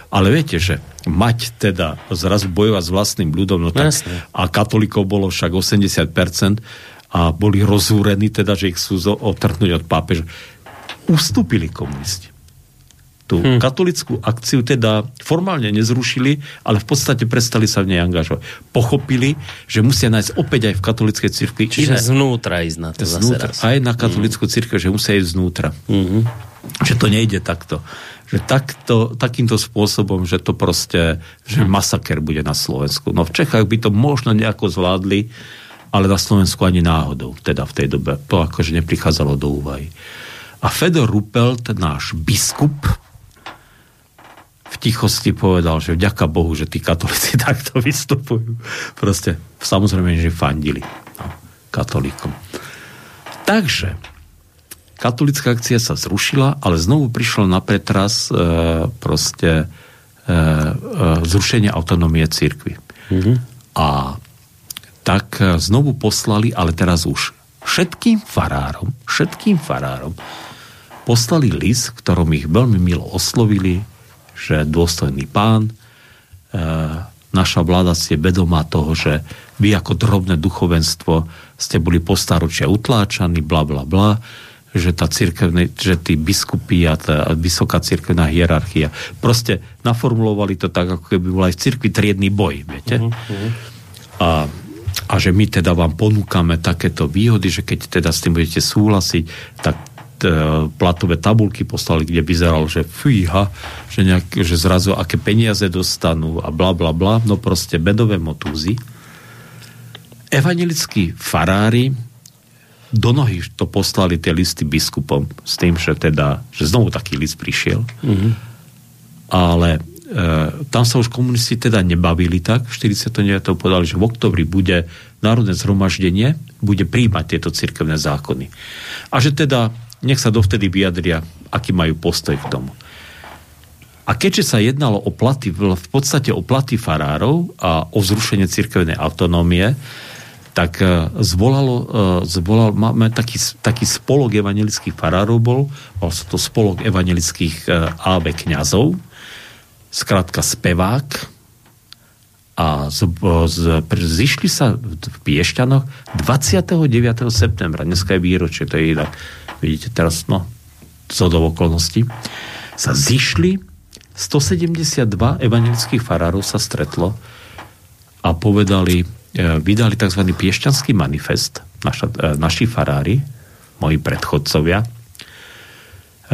ale viete, že mať teda zrazu bojovať s vlastným ľudom, no tak, a katolíkov bolo však 80% a boli rozúrení teda, že ich sú odtrhnúť od pápeža. Ustúpili komunisti. Tú katolickú akciu teda formálne nezrušili, ale v podstate prestali sa v nej angažovať. Pochopili, že musia nájsť opäť aj v katolíckej cirkvi. Čiže znútra ísť na to zase raz. Aj na katolickú cirkev, že musia ísť znútra. Že to nejde takto. Že takýmto spôsobom, že to proste, že masaker bude na Slovensku. No v Čechách by to možno nejako zvládli, ale na Slovensku ani náhodou, teda v tej dobe. To akože neprichádzalo do úvahy. A Fedor Rúpel, ten náš biskup, v tichosti povedal, že vďaka Bohu, že tí katolíci takto vystupujú. Proste, samozrejme, že fandili katolíkom. Takže katolícka akcia sa zrušila, ale znovu prišlo na pretras zrušenie autonómie cirkvi. A tak znovu poslali, ale teraz už všetkým farárom poslali list, v ktorom ich veľmi milo oslovili, že dôstojný pán, naša vláda ste vedomá toho, že vy ako drobné duchovenstvo ste boli po staročia utláčaní, bla, bla, bla, že tá cirkevne, že tí biskupy a tá vysoká cirkevná hierarchia, proste naformulovali to tak, ako keby bol aj v cirkvi triedny boj, viete? A že my teda vám ponúkame takéto výhody, že keď teda s tým budete súhlasiť, tak platové tabulky poslali, kde vyzeralo, že fíha, že zrazu aké peniaze dostanú a bla, bla, bla. No proste bedové motúzy. Evanjelickí farári do nohy to poslali tie listy biskupom s tým, že teda, že znovu taký list prišiel. Mm-hmm. Ale tam sa už komunisti teda nebavili tak. 49. povedali, že v oktobri bude národné zhromaždenie, bude príjmať tieto cirkevné zákony. A že teda nech sa dovtedy vyjadria, aký majú postoj k tomu. A keďže sa jednalo o platy, v podstate o platy farárov a o zrušenie cirkevnej autonómie, tak zvolal máme taký spolok evanjelických farárov bol to spolok evanjelických AV kňazov, skrátka spevák, a zišli sa v Piešťanoch 29. septembra, dneska je výročie, to je inak, vidíte teraz, no, zhodou okolností, sa zišli, 172 evanjelických farárov sa stretlo a povedali, vydali tzv. Piešťanský manifest, naši farári, moji predchodcovia,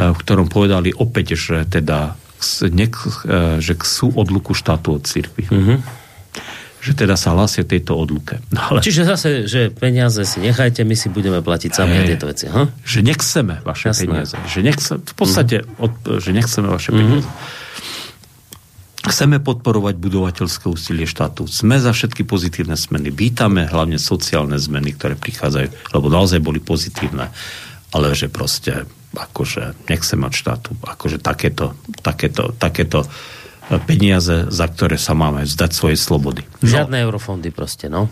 v ktorom povedali opäť, že teda že sú odluku štátu od cirkvi. Mm-hmm. Že teda sa hlásia tejto odluke. No, ale... Čiže zase, že peniaze si nechajte, my si budeme platiť sami tieto veci. Ha? Že nechceme vaše peniaze. Že v podstate, že nechceme vaše peniaze. Chceme podporovať budovateľské úsilie štátu. Sme za všetky pozitívne zmeny. Vítame hlavne sociálne zmeny, ktoré prichádzajú, lebo naozaj boli pozitívne. Ale že proste, akože nechcem mať štátu, akože takéto peniaze, za ktoré sa máme vzdať svojej slobody. No. Žiadne eurofondy proste, no.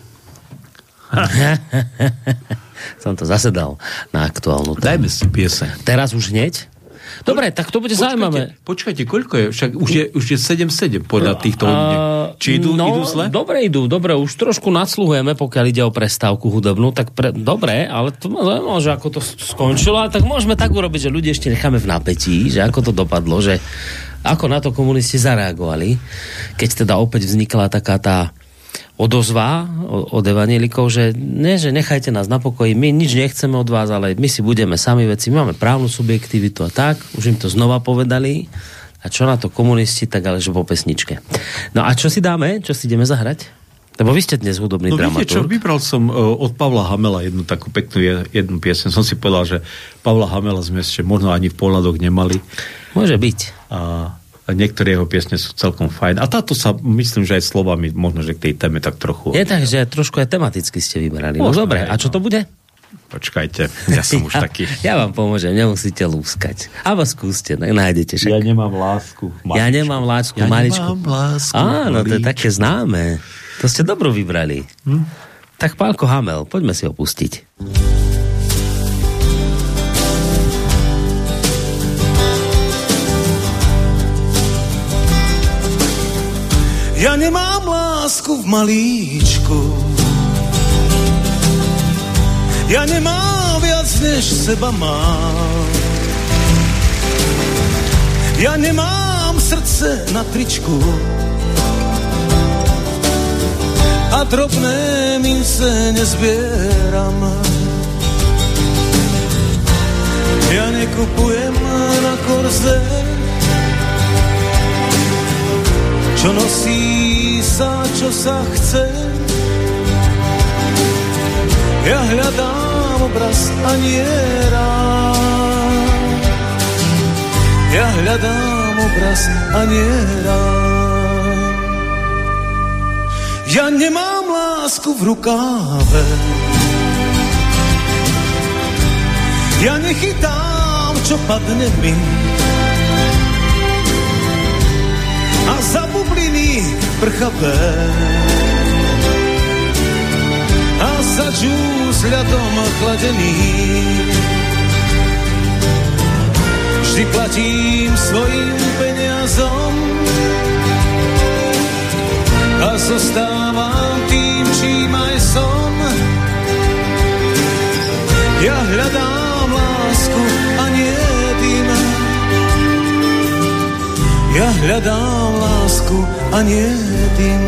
Som to zase dal na aktuálnu tému. Dajme si pieseň. Teraz už hneď? Dobre, tak to bude zaujímavé. Počkajte, koľko je? Však už je 7-7 podľa týchto hodiniek. Či idú zle? Dobre idú, dobre. Už trošku nadsluhujeme, pokiaľ ide o prestávku hudobnú. Tak dobre, ale to ma zaujímalo, že ako to skončilo. Tak môžeme tak urobiť, že ľudí ešte necháme v napätí, že ako to dopadlo, že ako na to komunisti zareagovali, keď teda opäť vznikla taká tá odozva od evanjelikov, že ne, že nechajte nás na pokoji, my nič nechceme od vás, ale my si budeme sami veci, my máme právnu subjektivitu a tak, už im to znova povedali. A čo na to komunisti, tak ale že po pesničke. No a čo si dáme? Čo si ideme zahrať? Lebo vy ste dnes hudobný dramaturg. No viete čo, vybral som od Pavla Hammela jednu takú peknú jednu piesň. Som si povedal, že Pavla Hammela sme ešte možno ani v pohľadoch nemali. Môže byť. A niektoré jeho piesne sú celkom fajn. A táto sa, myslím, že aj slovami možno, že k tej téme tak trochu... Je tak, že trošku aj tematicky ste vybrali. No dobre, a čo to bude? Počkajte, ja som už taký... Ja vám pomôžem, nemusíte lúskať. Abo skúste, nájdete však. Ja nemám lásku, maličku. Áno, to je také známe. To ste dobro vybrali. Hm? Tak Pálko Hammel, poďme si ho pustiť. Ja nemám lásku v malíčku, ja nemám viac, než seba mám. Ja nemám srdce na tričku a drobné mince nezbieram. Ja nekupujem na korze, čo nosí sa, čo sa chce. Ja hľadám obraz a nie rám. Ja hľadám obraz a nie rám. Ja nemám lásku v rukáve, ja nechytám, čo padne mi, a za bubliny prchavé a sačú s ľadom chladený. Vždy platím svojim peniazom a zostávam tým, čím aj som. Ja hľadám lásku a nie dým. Ja hľadám lásku a nie dým.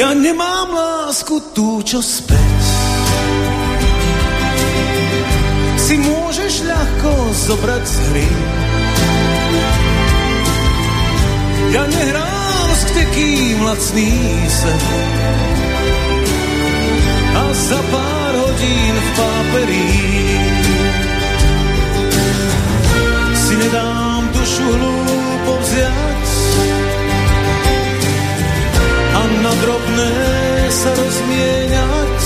Ja nemám lásku tú, čo späť si môžeš ľahko zobrať z hry. Ja nehrám s ktekým lacný sen a za pár hodín v páperí si nedám dušu hlúpo vziať a na drobné sa rozmieňať.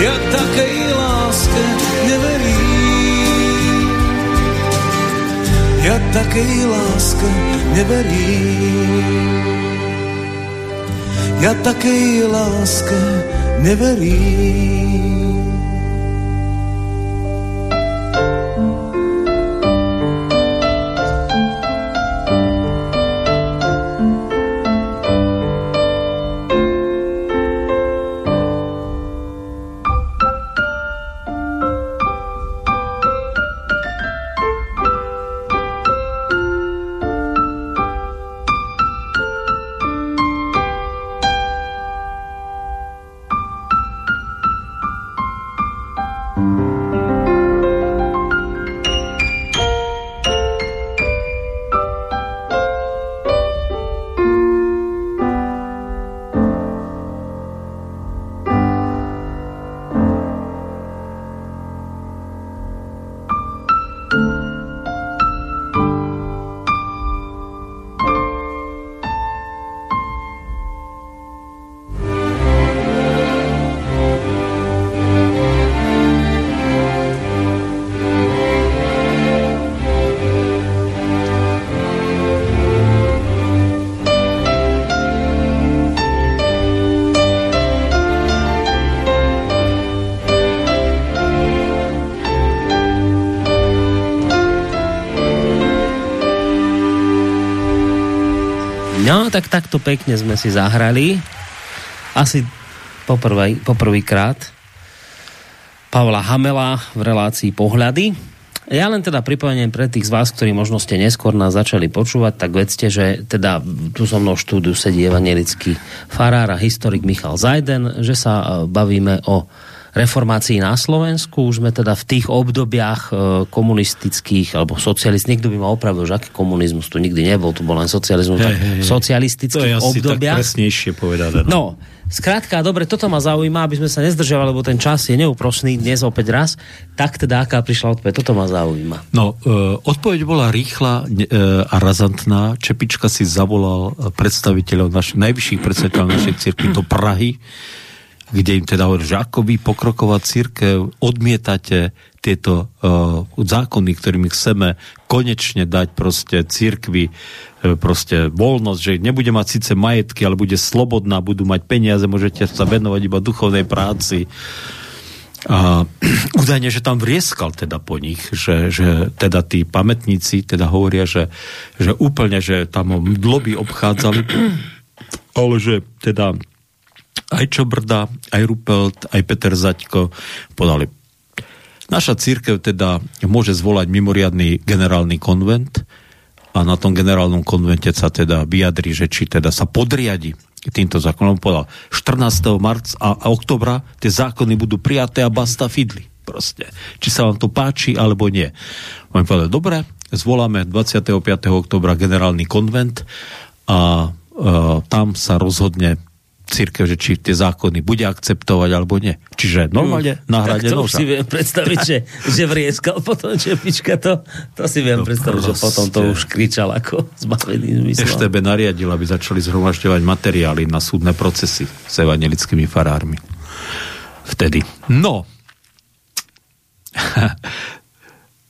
Ja takej láske neverím, ja takej láske neverím, ja takej láske neverím. No, tak takto pekne sme si zahrali. Asi poprvýkrát Pavla Hammela v relácii Pohľady. Ja len teda pripomeniem pre tých z vás, ktorí možno ste neskôr nás začali počúvať, tak vedzte, že teda tu so mnou v štúdiu sedí evanjelický farár a historik Michal Zajden, že sa bavíme o reformácii na Slovensku. Už sme teda v tých obdobiach komunistických alebo socialistických, niekto by ma opravil, že aký komunizmus tu nikdy nebol, tu bol len socializmus, v socialistických obdobiach. To je asi tak presnejšie povedané. No, skrátka, dobre, toto ma zaujíma, aby sme sa nezdržiavali, lebo ten čas je neúprosný dnes opäť raz. Tak teda, aká prišla odpoveď? Toto ma zaujíma. No, odpoveď bola rýchla a razantná. Čepička si zavolal predstaviteľov najvyšších predstaviteľov našej cirkvi do Prahy, kde im teda hovorí, že ako vy, pokroková cirkev, odmietate tieto zákony, ktorými chceme konečne dať proste cirkvi proste voľnosť, že nebude mať síce majetky, ale bude slobodná, budú mať peniaze, môžete sa venovať iba duchovnej práci. A údajne, že tam vrieskal teda po nich, že teda tí pamätníci teda hovoria, že úplne, že tam dloby obchádzali, ale že teda aj Čobrda, aj Rúpel, aj Peter Zaťko podali. Naša cirkev teda môže zvolať mimoriadny generálny konvent a na tom generálnom konvente sa teda vyjadri, že či teda sa podriadi týmto zákonom. Podal 14. marca a oktobra tie zákony budú prijaté a basta fidli. Proste. Či sa vám to páči, alebo nie. Oni povedali, dobre, zvoláme 25. oktobra generálny konvent a tam sa rozhodne církev, že či tie zákony bude akceptovať alebo nie. Čiže normálne náhrade noža. Tak to už si viem predstaviť, že vrieskal potom Čepička, to si viem predstaviť, že potom to už kričal ako zbavený zmyslom. Ešte by nariadil, aby začali zhromažďovať materiály na súdne procesy s evanjelickými farármi. Vtedy. No.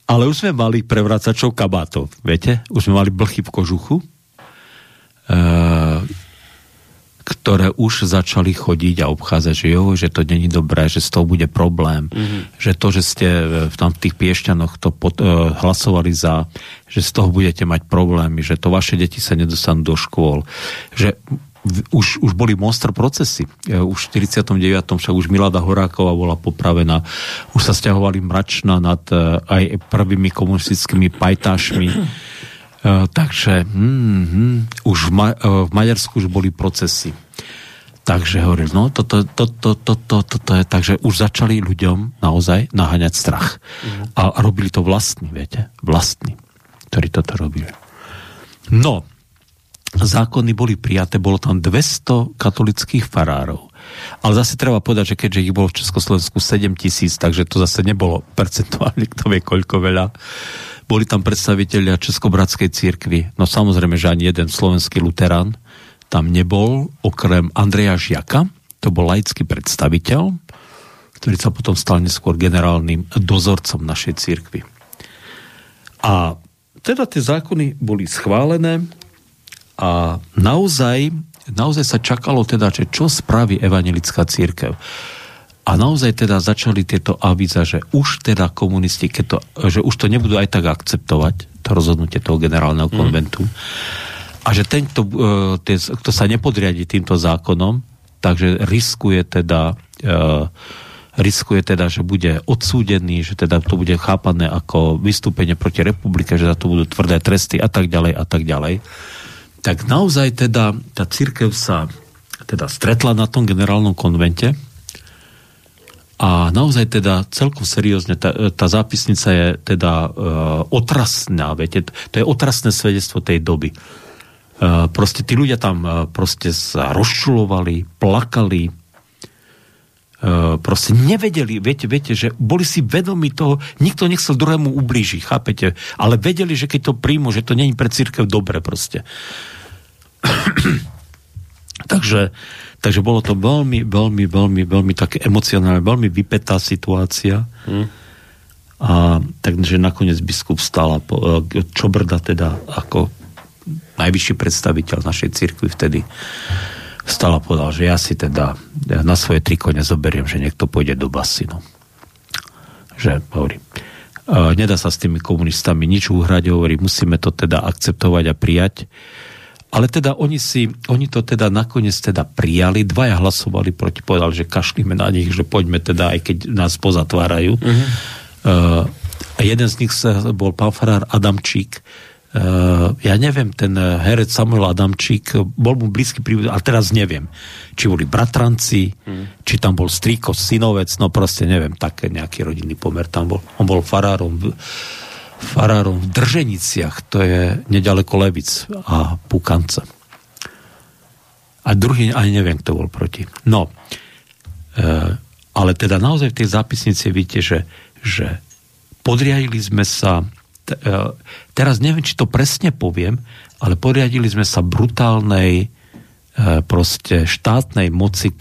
Ale už sme mali prevracačov kabátov, viete? Už sme mali blchy v kožuchu, ktoré už začali chodiť a obchádzať, že jo, že to není dobré, že s tou bude problém, že to, že ste tam v tých Piešťanoch to hlasovali za, že z toho budete mať problémy, že to vaše deti sa nedostanú do škôl, že už boli monster procesy. Už v 49. však už Milada Horáková bola popravená. Už sa sťahovali mračná nad aj prvými komunistickými pajtášmi. Takže už v Maďarsku už boli procesy. Takže hovoril, no toto je, takže už začali ľuďom naozaj naháňať strach. A robili to vlastní, viete? Vlastní, ktorí toto robili. No, zákony boli prijaté, bolo tam 200 katolických farárov. Ale zase treba povedať, že keďže ich bolo v Československu 7 000, takže to zase nebolo percentuálne, kto vie koľko veľa. Boli tam predstavitelia Českobratskej církvy. No samozrejme, že ani jeden slovenský luterán tam nebol, okrem Andreja Žiaka, to bol laický predstaviteľ, ktorý sa potom stal neskôr generálnym dozorcom našej cirkvi. A teda tie zákony boli schválené. A naozaj sa čakalo teda, že čo spraví evanjelická církev. A naozaj teda začali tieto avíza, že už teda komunisti, že už to nebudú aj tak akceptovať, to rozhodnutie toho generálneho konventu. A že ten, kto sa nepodriadi týmto zákonom, takže riskuje teda, že bude odsúdený, že teda to bude chápané ako vystúpenie proti republike, že za to budú tvrdé tresty a tak ďalej a tak ďalej. Tak naozaj teda tá cirkev sa teda stretla na tom generálnom konvente a naozaj teda celkom seriózne tá zápisnica je teda otrasná, viete, to je otrasné svedectvo tej doby. Proste tí ľudia tam proste sa rozčulovali, plakali, proste nevedeli, viete, že boli si vedomi toho, nikto nechcel druhému ublížiť, chápete? Ale vedeli, že keď to príjmu, že to nie je pre cirkev dobre proste. takže bolo to veľmi také emocionálne, veľmi vypätá situácia. A takže nakoniec biskup stala Čobrda teda ako najvyšší predstaviteľ našej cirkvi vtedy vstal a povedal, že ja si teda na svoje triko nezoberiem, že niekto pôjde do basy. No. Že, hovorím, nedá sa s tými komunistami nič uhrať, hovorí, musíme to teda akceptovať a prijať. Ale teda oni to teda nakoniec teda prijali, dvaja hlasovali proti, povedal, že kašlíme na nich, že poďme teda, aj keď nás pozatvárajú. A jeden z nich bol pán farár Adamčík. Ja neviem, ten herec Samuel Adamčík, bol mu blízky príbuzný, ale teraz neviem, či boli bratranci, či tam bol strýko, synovec, no proste neviem, také nejaký rodinný pomer tam bol. On bol farárom v Drženiciach, to je nedaleko Levic a Pukanca. A druhý, ani neviem, kto bol proti. No, ale teda naozaj v tej zápisnici vidíte, že podriadili sme sa. Teraz neviem, či to presne poviem, ale poriadili sme sa brutálnej proste štátnej moci,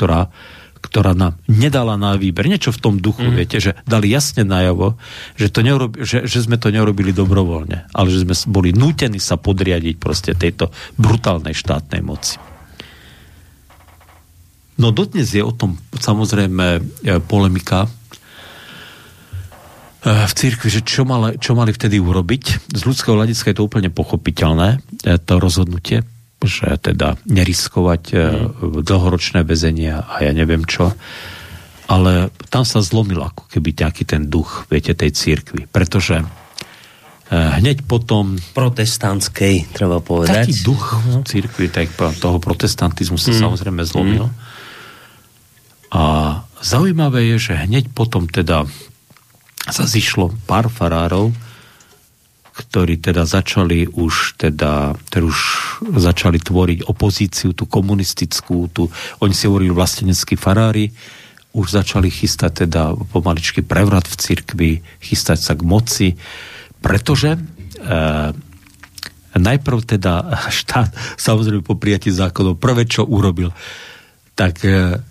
ktorá nám nedala na výber. Niečo v tom duchu, viete, že dali jasne najavo, že sme to neurobili dobrovoľne, ale že sme boli nútení sa podriadiť proste tejto brutálnej štátnej moci. No dodnes je o tom samozrejme polemika v cirkvi, že čo mali vtedy urobiť. Z ľudského hľadiska je to úplne pochopiteľné, to rozhodnutie, že teda neriskovať dlhoročné väzenia a ja neviem čo. Ale tam sa zlomil ako keby nejaký ten duch, viete, tej cirkvi. Pretože hneď potom protestantskej, treba povedať. Taký duch v cirkvi, toho protestantizmu sa samozrejme zlomil. A zaujímavé je, že hneď potom teda sa zišlo pár farárov, ktorí teda začali tvoriť opozíciu, tú komunistickú, oni si hovorili vlasteneckí farári, už začali chystať teda pomaličky prevrat v cirkvi, chystať sa k moci, pretože najprv teda štát, samozrejme po prijatí zákonov, prvé, čo urobil, tak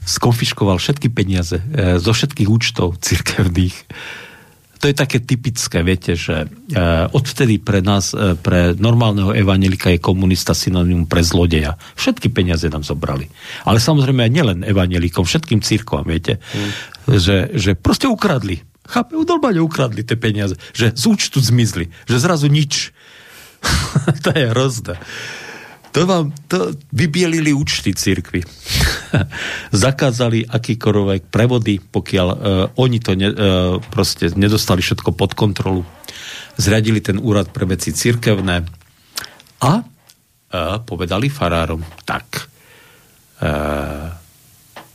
skonfiškoval všetky peniaze zo všetkých účtov cirkevných. To je také typické, viete, že odvtedy pre nás, pre normálneho evanjelika je komunista synonymum pre zlodeja. Všetky peniaze nám zobrali. Ale samozrejme aj nielen evanjelikom, všetkým cirkvám, viete, že proste ukradli. Chápe, udolbane ukradli tie peniaze. Že z účtu zmizli. Že zrazu nič. To je hrozné. To vybielili účty cirkvi. Zakázali akýkoľvek prevody, pokiaľ oni to proste nedostali všetko pod kontrolu. Zriadili ten úrad pre veci cirkevné a povedali farárom, tak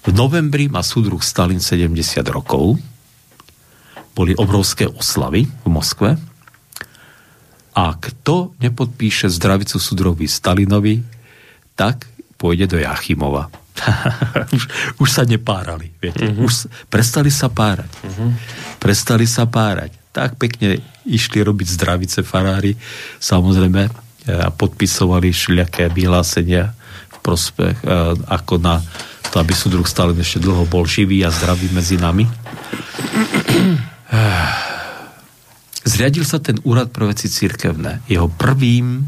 v novembri má súdruh Stalin 70 rokov, boli obrovské oslavy v Moskve. A kto nepodpíše zdravicu sudrovi Stalinovi, tak pôjde do Jachimova. Už sa nepárali, viete. Už prestali sa párať. Tak pekne išli robiť zdravice farári, samozrejme, a podpisovali všelijaké vyhlásenia v prospech, ako na to, aby sudruh Stalin ešte dlho bol živý a zdravý medzi nami. Zriadil sa ten úrad pre veci cirkevné. Jeho prvým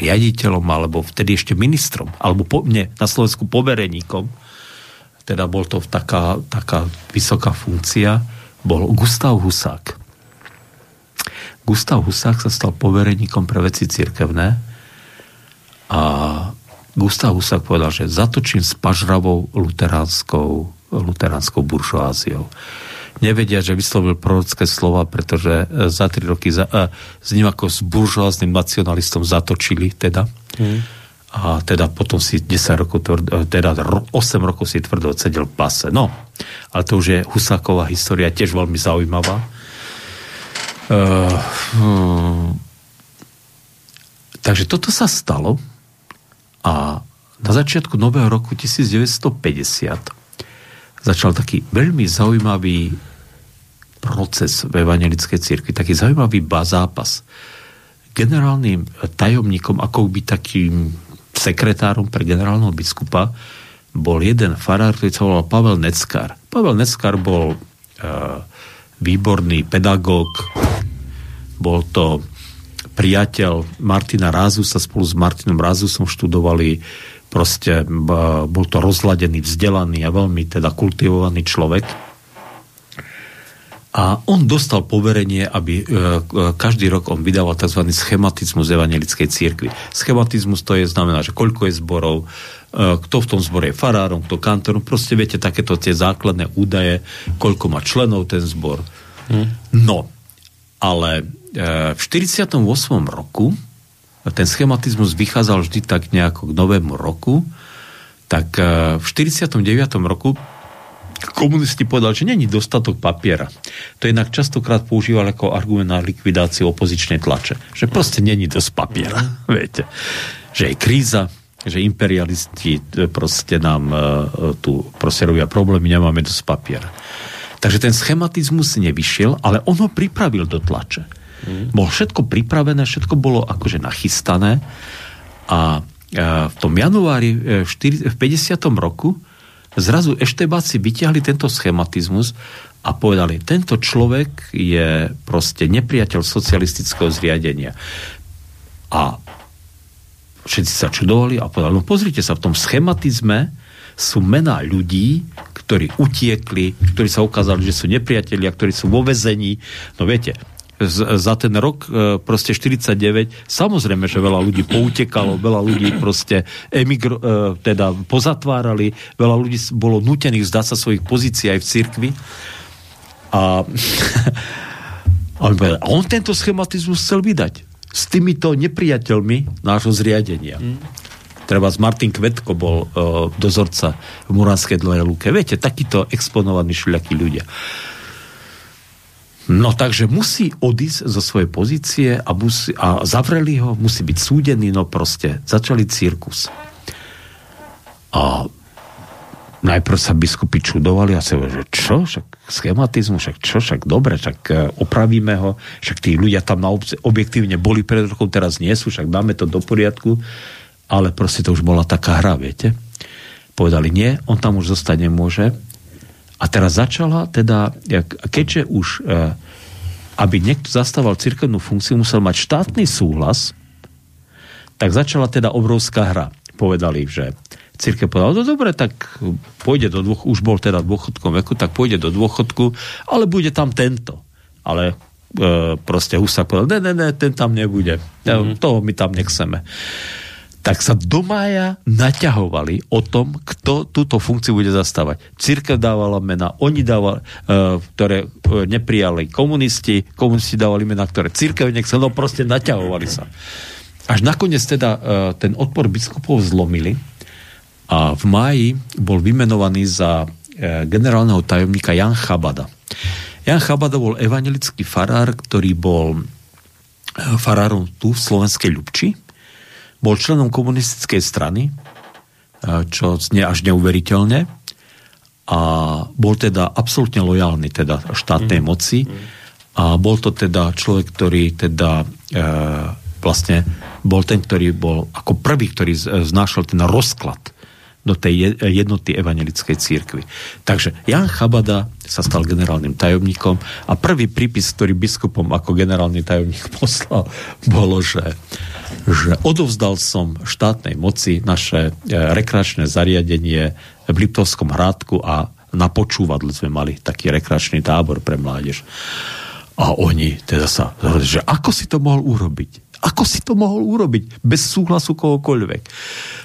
riaditeľom, alebo vtedy ešte ministrom, alebo po mne na Slovensku povereníkom, teda bol to taká vysoká funkcia, bol Gustav Husák. Gustav Husák sa stal povereníkom pre veci cirkevné a Gustav Husák povedal, že zatočím s pažravou luteránskou buržoáziou. Nevedia, že vyslovil prorocké slova, pretože za 3 roky s ním ako s buržoáznym nacionalistom zatočili, teda. A teda potom si 10 rokov, teda 8 rokov si tvrdo sedel v pase. No, ale to už je Husáková história, tiež veľmi zaujímavá. Takže toto sa stalo a na začiatku nového roku 1950 začal taký veľmi zaujímavý proces v evanjelickej cirkvi, taký zaujímavý zápas. Generálnym tajomníkom, akoby takým sekretárom pre generálneho biskupa, bol jeden farár, ktorý sa volal Pavel Neckar. Pavel Neckar bol výborný pedagóg, bol to priateľ Martina Rázusa, spolu s Martinom Rázusom študovali. Proste bol to rozladený, vzdelaný a veľmi teda kultivovaný človek. A on dostal poverenie, aby každý rok on vydával tzv. Schematizmus evanjelickej cirkvi. Schematizmus to je, znamená, že koľko je zborov, kto v tom zbore je farárom, kto kantorom, proste viete, takéto tie základné údaje, koľko má členov ten zbor. No, ale v 48. roku ten schematizmus vychádzal vždy tak nejako k novému roku, tak v 49. roku komunisti povedali, že není dostatok papiera. To inak častokrát používal ako argument na likvidáciu opozičnej tlače. Že proste není dosť papiera. Viete, že je kríza, že imperialisti proste nám tu proste robia problémy, nemáme dosť papiera. Takže ten schematizmus nevyšiel, ale on ho pripravil do tlače. Bolo všetko pripravené, všetko bolo akože nachystané a v tom januári v 50. roku zrazu eštebáci vyťahli tento schematizmus a povedali, tento človek je proste nepriateľ socialistického zriadenia. A všetci sa čudovali a povedali, no pozrite sa, v tom schematizme sú mená ľudí, ktorí utiekli, ktorí sa ukázali, že sú nepriatelia, ktorí sú vo väzení. No viete, za ten rok proste 49, samozrejme, že veľa ľudí poutekalo, veľa ľudí proste teda pozatvárali, veľa ľudí bolo nútených vzdať sa svojich pozícií aj v cirkvi. A on tento schematizmus chcel vydať s týmito nepriateľmi nášho zriadenia. Treba Martin Kvetko bol dozorca v Muránskej Dlhej Lúke. Viete, takíto exponovaní šľakí ľudia. No takže musí odísť zo svojej pozície a zavreli ho, musí byť súdený, no proste začali cirkus. A najprv sa biskupi čudovali a sa hovorili, že čo, však schematizmu, však dobre, však opravíme ho, však tí ľudia tam na obce objektívne boli pred rokom, teraz nie sú, však dáme to do poriadku, ale proste to už bola taká hra, viete. Povedali, nie, on tam už zostať nemôže. A teraz začala, teda, keďže už, aby niekto zastával cirkevnú funkciu, musel mať štátny súhlas, tak začala teda obrovská hra. Povedali, že cirkev povedala, no dobre, tak pôjde do dôchodku, už bol teda v dôchodkom veku, tak pôjde do dôchodku, ale bude tam tento. Ale proste Husák povedal, ne, ten tam nebude. Toho my tam nechceme. Tak sa do mája naťahovali o tom, kto túto funkciu bude zastávať. Cirkev dávala mená, oni dávali, ktoré neprijali komunisti dávali mená, ktoré cirkev nechcelo, proste naťahovali sa. Až nakoniec teda ten odpor biskupov zlomili a v máji bol vymenovaný za generálneho tajomníka Jan Chabada. Jan Chabada bol evanjelický farár, ktorý bol farárom tu v Slovenskej Ľupči. Bol členom komunistickej strany, čo znie až neuveriteľne, a bol teda absolútne lojálny teda štátnej moci a bol to teda človek, ktorý teda vlastne bol ten, ktorý bol ako prvý, ktorý znášal ten rozklad do tej jednoty evanjelickej cirkvi. Takže Jan Chabada sa stal generálnym tajomníkom a prvý prípis, ktorý biskupom ako generálny tajomník poslal, bolo, že odovzdal som štátnej moci naše rekreačné zariadenie v Liptovskom Hrádku a na Počúvadle sme mali taký rekreačný tábor pre mládež. A oni teda sa zhodli, že ako si to mohol urobiť? Ako si to mohol urobiť? Bez súhlasu kohokoľvek.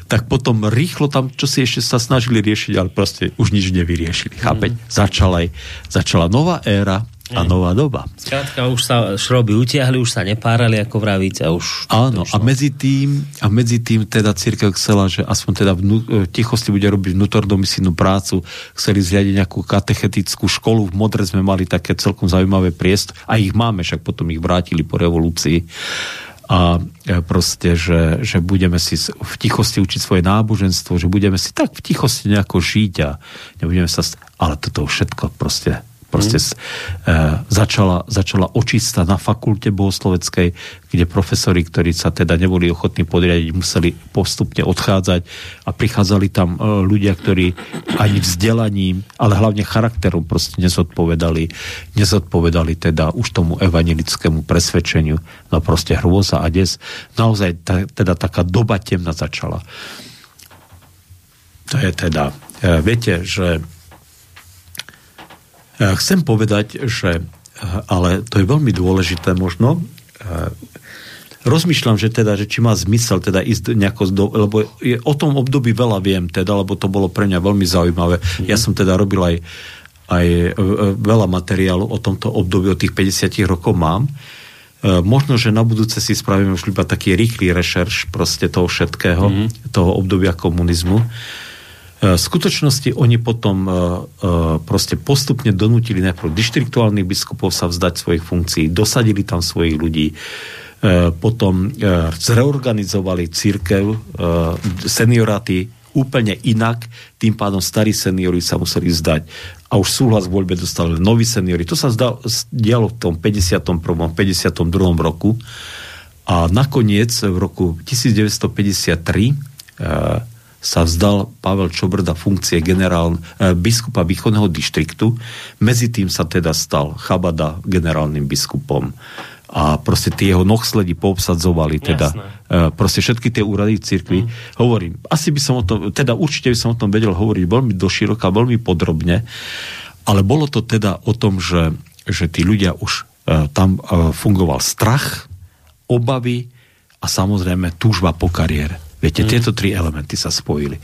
Tak potom rýchlo tam, čo si ešte sa snažili riešiť, ale proste už nič nevyriešili. Chápeť? Začala nová éra a nová doba. Skrátka, už sa šroby utiahli, už sa nepárali, ako vravíte. Áno, a medzi tým teda cirkev chcela, že aspoň teda v tichosti bude robiť vnútordomisijnú prácu, chceli zriadiť nejakú katechetickú školu. V Modre sme mali také celkom zaujímavé priestory. A ich máme, však potom ich vrátili po revolúcii. A proste, že budeme si v tichosti učiť svoje náboženstvo, že budeme si tak v tichosti nejako žiť a nebudeme sa... Ale toto všetko začala očista na fakulte bohosloveckej, kde profesori, ktorí sa teda neboli ochotní podriadiť, museli postupne odchádzať a prichádzali tam ľudia, ktorí ani vzdelaním, ale hlavne charakterom proste nezodpovedali teda už tomu evanjelickému presvedčeniu. No proste hrôza a des. Naozaj teda taká doba temna začala. To je teda, viete, že chcem povedať, že ale to je veľmi dôležité možno. Rozmýšľam, že teda, že či má zmysel teda ísť nejako, lebo je, o tom období veľa viem teda, lebo to bolo pre mňa veľmi zaujímavé. Ja som teda robil aj veľa materiálu o tomto období, od tých 50 rokov mám. Možno, že na budúce si spravíme už iba taký rýchly rešerš proste toho všetkého, toho obdobia komunizmu. V skutočnosti oni potom proste postupne donútili najprv dištriktuálnych biskupov sa vzdať svojich funkcií, dosadili tam svojich ľudí, potom zreorganizovali cirkev, senioráty úplne inak, tým pádom starí seniori sa museli vzdať a už súhlas v voľbe dostali noví seniori. To sa dialo v tom 51. 52. roku a nakoniec v roku 1953 sa vzdal Pavel Čobrda funkcie biskupa východného dištriktu. Medzi tým sa teda stal Chabada generálnym biskupom. A proste tie jeho nohsledy poobsadzovali teda. Proste všetky tie úrady v cirkvi. Hovorím, asi by som o tom, teda určite by som o tom vedel hovoriť veľmi doširoka, veľmi podrobne. Ale bolo to teda o tom, že tí ľudia už tam fungoval strach, obavy a samozrejme túžba po kariére. Viete, tieto tri elementy sa spojili.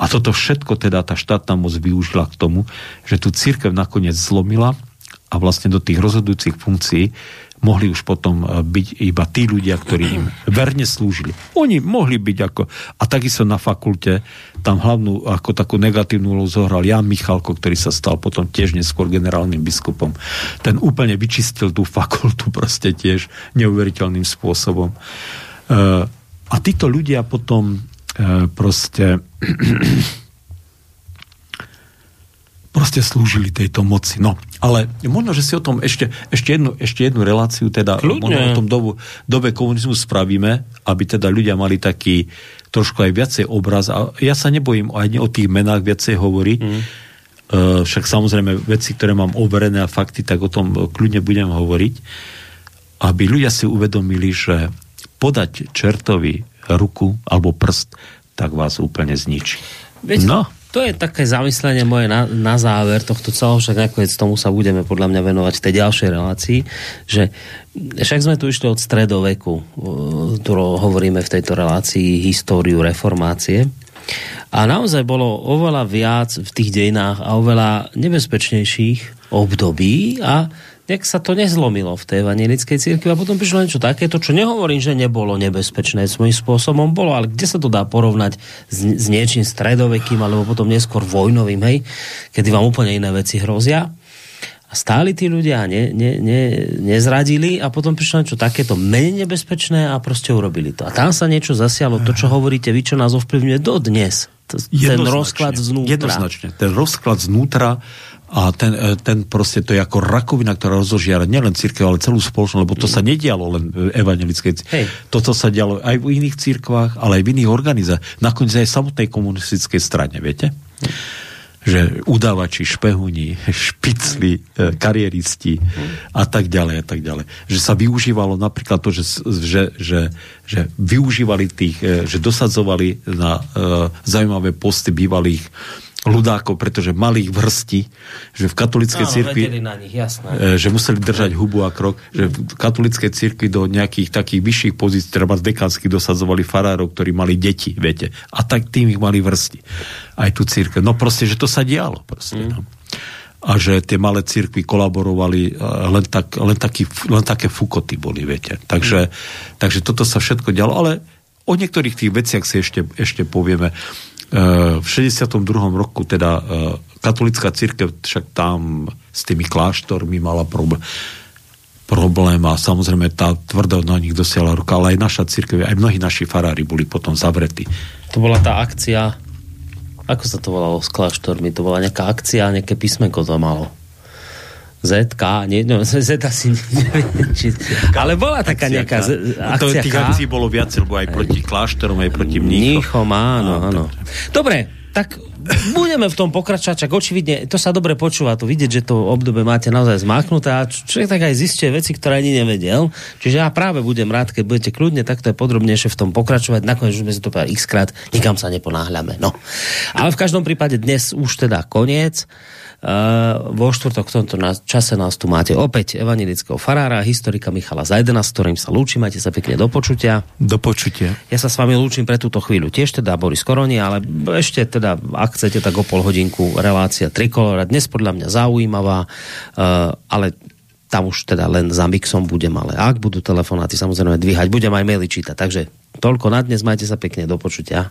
A toto všetko teda tá štátna moc využila k tomu, že tú cirkev nakoniec zlomila a vlastne do tých rozhodujúcich funkcií mohli už potom byť iba tí ľudia, ktorí im verne slúžili. Oni mohli byť ako... A takisto na fakulte tam hlavnú, ako takú negatívnu úlohu zohral Jan Michalko, ktorý sa stal potom tiež neskôr generálnym biskupom. Ten úplne vyčistil tú fakultu proste tiež neuveriteľným spôsobom. A títo ľudia potom proste slúžili tejto moci. No, ale možno, že si o tom ešte jednu reláciu, teda možno o tom dobe komunizmu spravíme, aby teda ľudia mali taký trošku aj viacej obraz. A ja sa nebojím ani o tých menách viacej hovoriť. Však samozrejme veci, ktoré mám overené a fakty, tak o tom kľudne budem hovoriť. Aby ľudia si uvedomili, že podať čertovi ruku alebo prst, tak vás úplne zničí. No. To je také zamyslenie moje na záver tohto celého, však nakoniec tomu sa budeme podľa mňa venovať v tej ďalšej relácii, že však sme tu išli od stredoveku, ktorú hovoríme v tejto relácii, históriu reformácie. A naozaj bolo oveľa viac v tých dejinách a oveľa nebezpečnejších období a nejak sa to nezlomilo v tej evanjelickej cirkvi a potom prišlo niečo takéto, čo nehovorím, že nebolo nebezpečné, svojím spôsobom bolo, ale kde sa to dá porovnať s niečím stredovekým alebo potom neskôr vojnovým, hej, kedy vám úplne iné veci hrozia. A stáli tí ľudia nezradili a potom prišlo niečo takéto menej nebezpečné a proste urobili to. A tam sa niečo zasialo, to, čo hovoríte vy, čo nás ovplyvňuje dodnes. Ten rozklad znútra. Jednoznačne. Ten rozklad znútra a ten proste, to je ako rakovina, ktorá rozžiara nielen cirkev, ale celú spoločnosť, lebo to sa nedialo len v evanjelickej cirkvi. Toto sa dialo aj v iných cirkvách, ale aj v iných organizáciách. Nakoniec aj v samotnej komunistickej strane, viete? Že udavači, špehuni, špicli, karieristi a tak ďalej, a tak ďalej. Že sa využívalo napríklad to, že využívali tých, že dosadzovali na zaujímavé posty bývalých ľudákov, pretože malých vrstí, že v katolíckej cirkvi že museli držať hubu a krok, že v katolíckej cirkvi do nejakých takých vyšších pozícií, teda z dekánskych dosadzovali farárov, ktorí mali deti, viete, a tak tým ich mali vrstí. Aj tu cirkev. No proste, že to sa dialo. No. A že tie malé cirkvi kolaborovali len také fukoty boli, viete. Takže toto sa všetko dialo, ale o niektorých tých veciach si ešte povieme. V 62. roku teda katolícka cirkev však tam s tými kláštormi mala problém a samozrejme tá tvrdá na nich dosiala ruka, ale aj naša cirkev, aj mnohí naši farári boli potom zavretí. To bola tá akcia, ako sa to volalo s kláštormi, to bola nejaká akcia, nejaké písmenko to malo. ZK, no, Z asi neviem, či... Ale bola taká nejaká akcia K. Tých akcií bolo viac, lebo aj proti kláštorom, aj proti mníchom. Áno. Dobre, tak budeme v tom pokračovať, čak očividne, to sa dobre počúva, to vidieť, že to obdobie máte naozaj zmáknuté a človek tak aj zistie veci, ktoré ani nevedel. Čiže ja práve budem rád, keď budete kľudne takto podrobnejšie v tom pokračovať. Nakoniec už sme si to povedali x-krát, nikam sa neponáhľame. No. Ale v každom prípade dnes už teda koniec. Vo štvrtok v tomto čase nás tu máte opäť evanjelického farára, historika Michala Zajdena, s ktorým sa lúčim. Majte sa pekne, do počutia. Do počutia. Ja sa s vami lúčim pre túto chvíľu tiež, teda Boris Koroni, ale ešte teda, ak chcete, tak o pol hodinku relácia Trikolora. Dnes podľa mňa zaujímavá, ale tam už teda len za mixom budem, ale ak budú telefonáty, samozrejme dvíhať, budem aj maily čítať. Takže toľko na dnes, majte sa pekne, do počutia.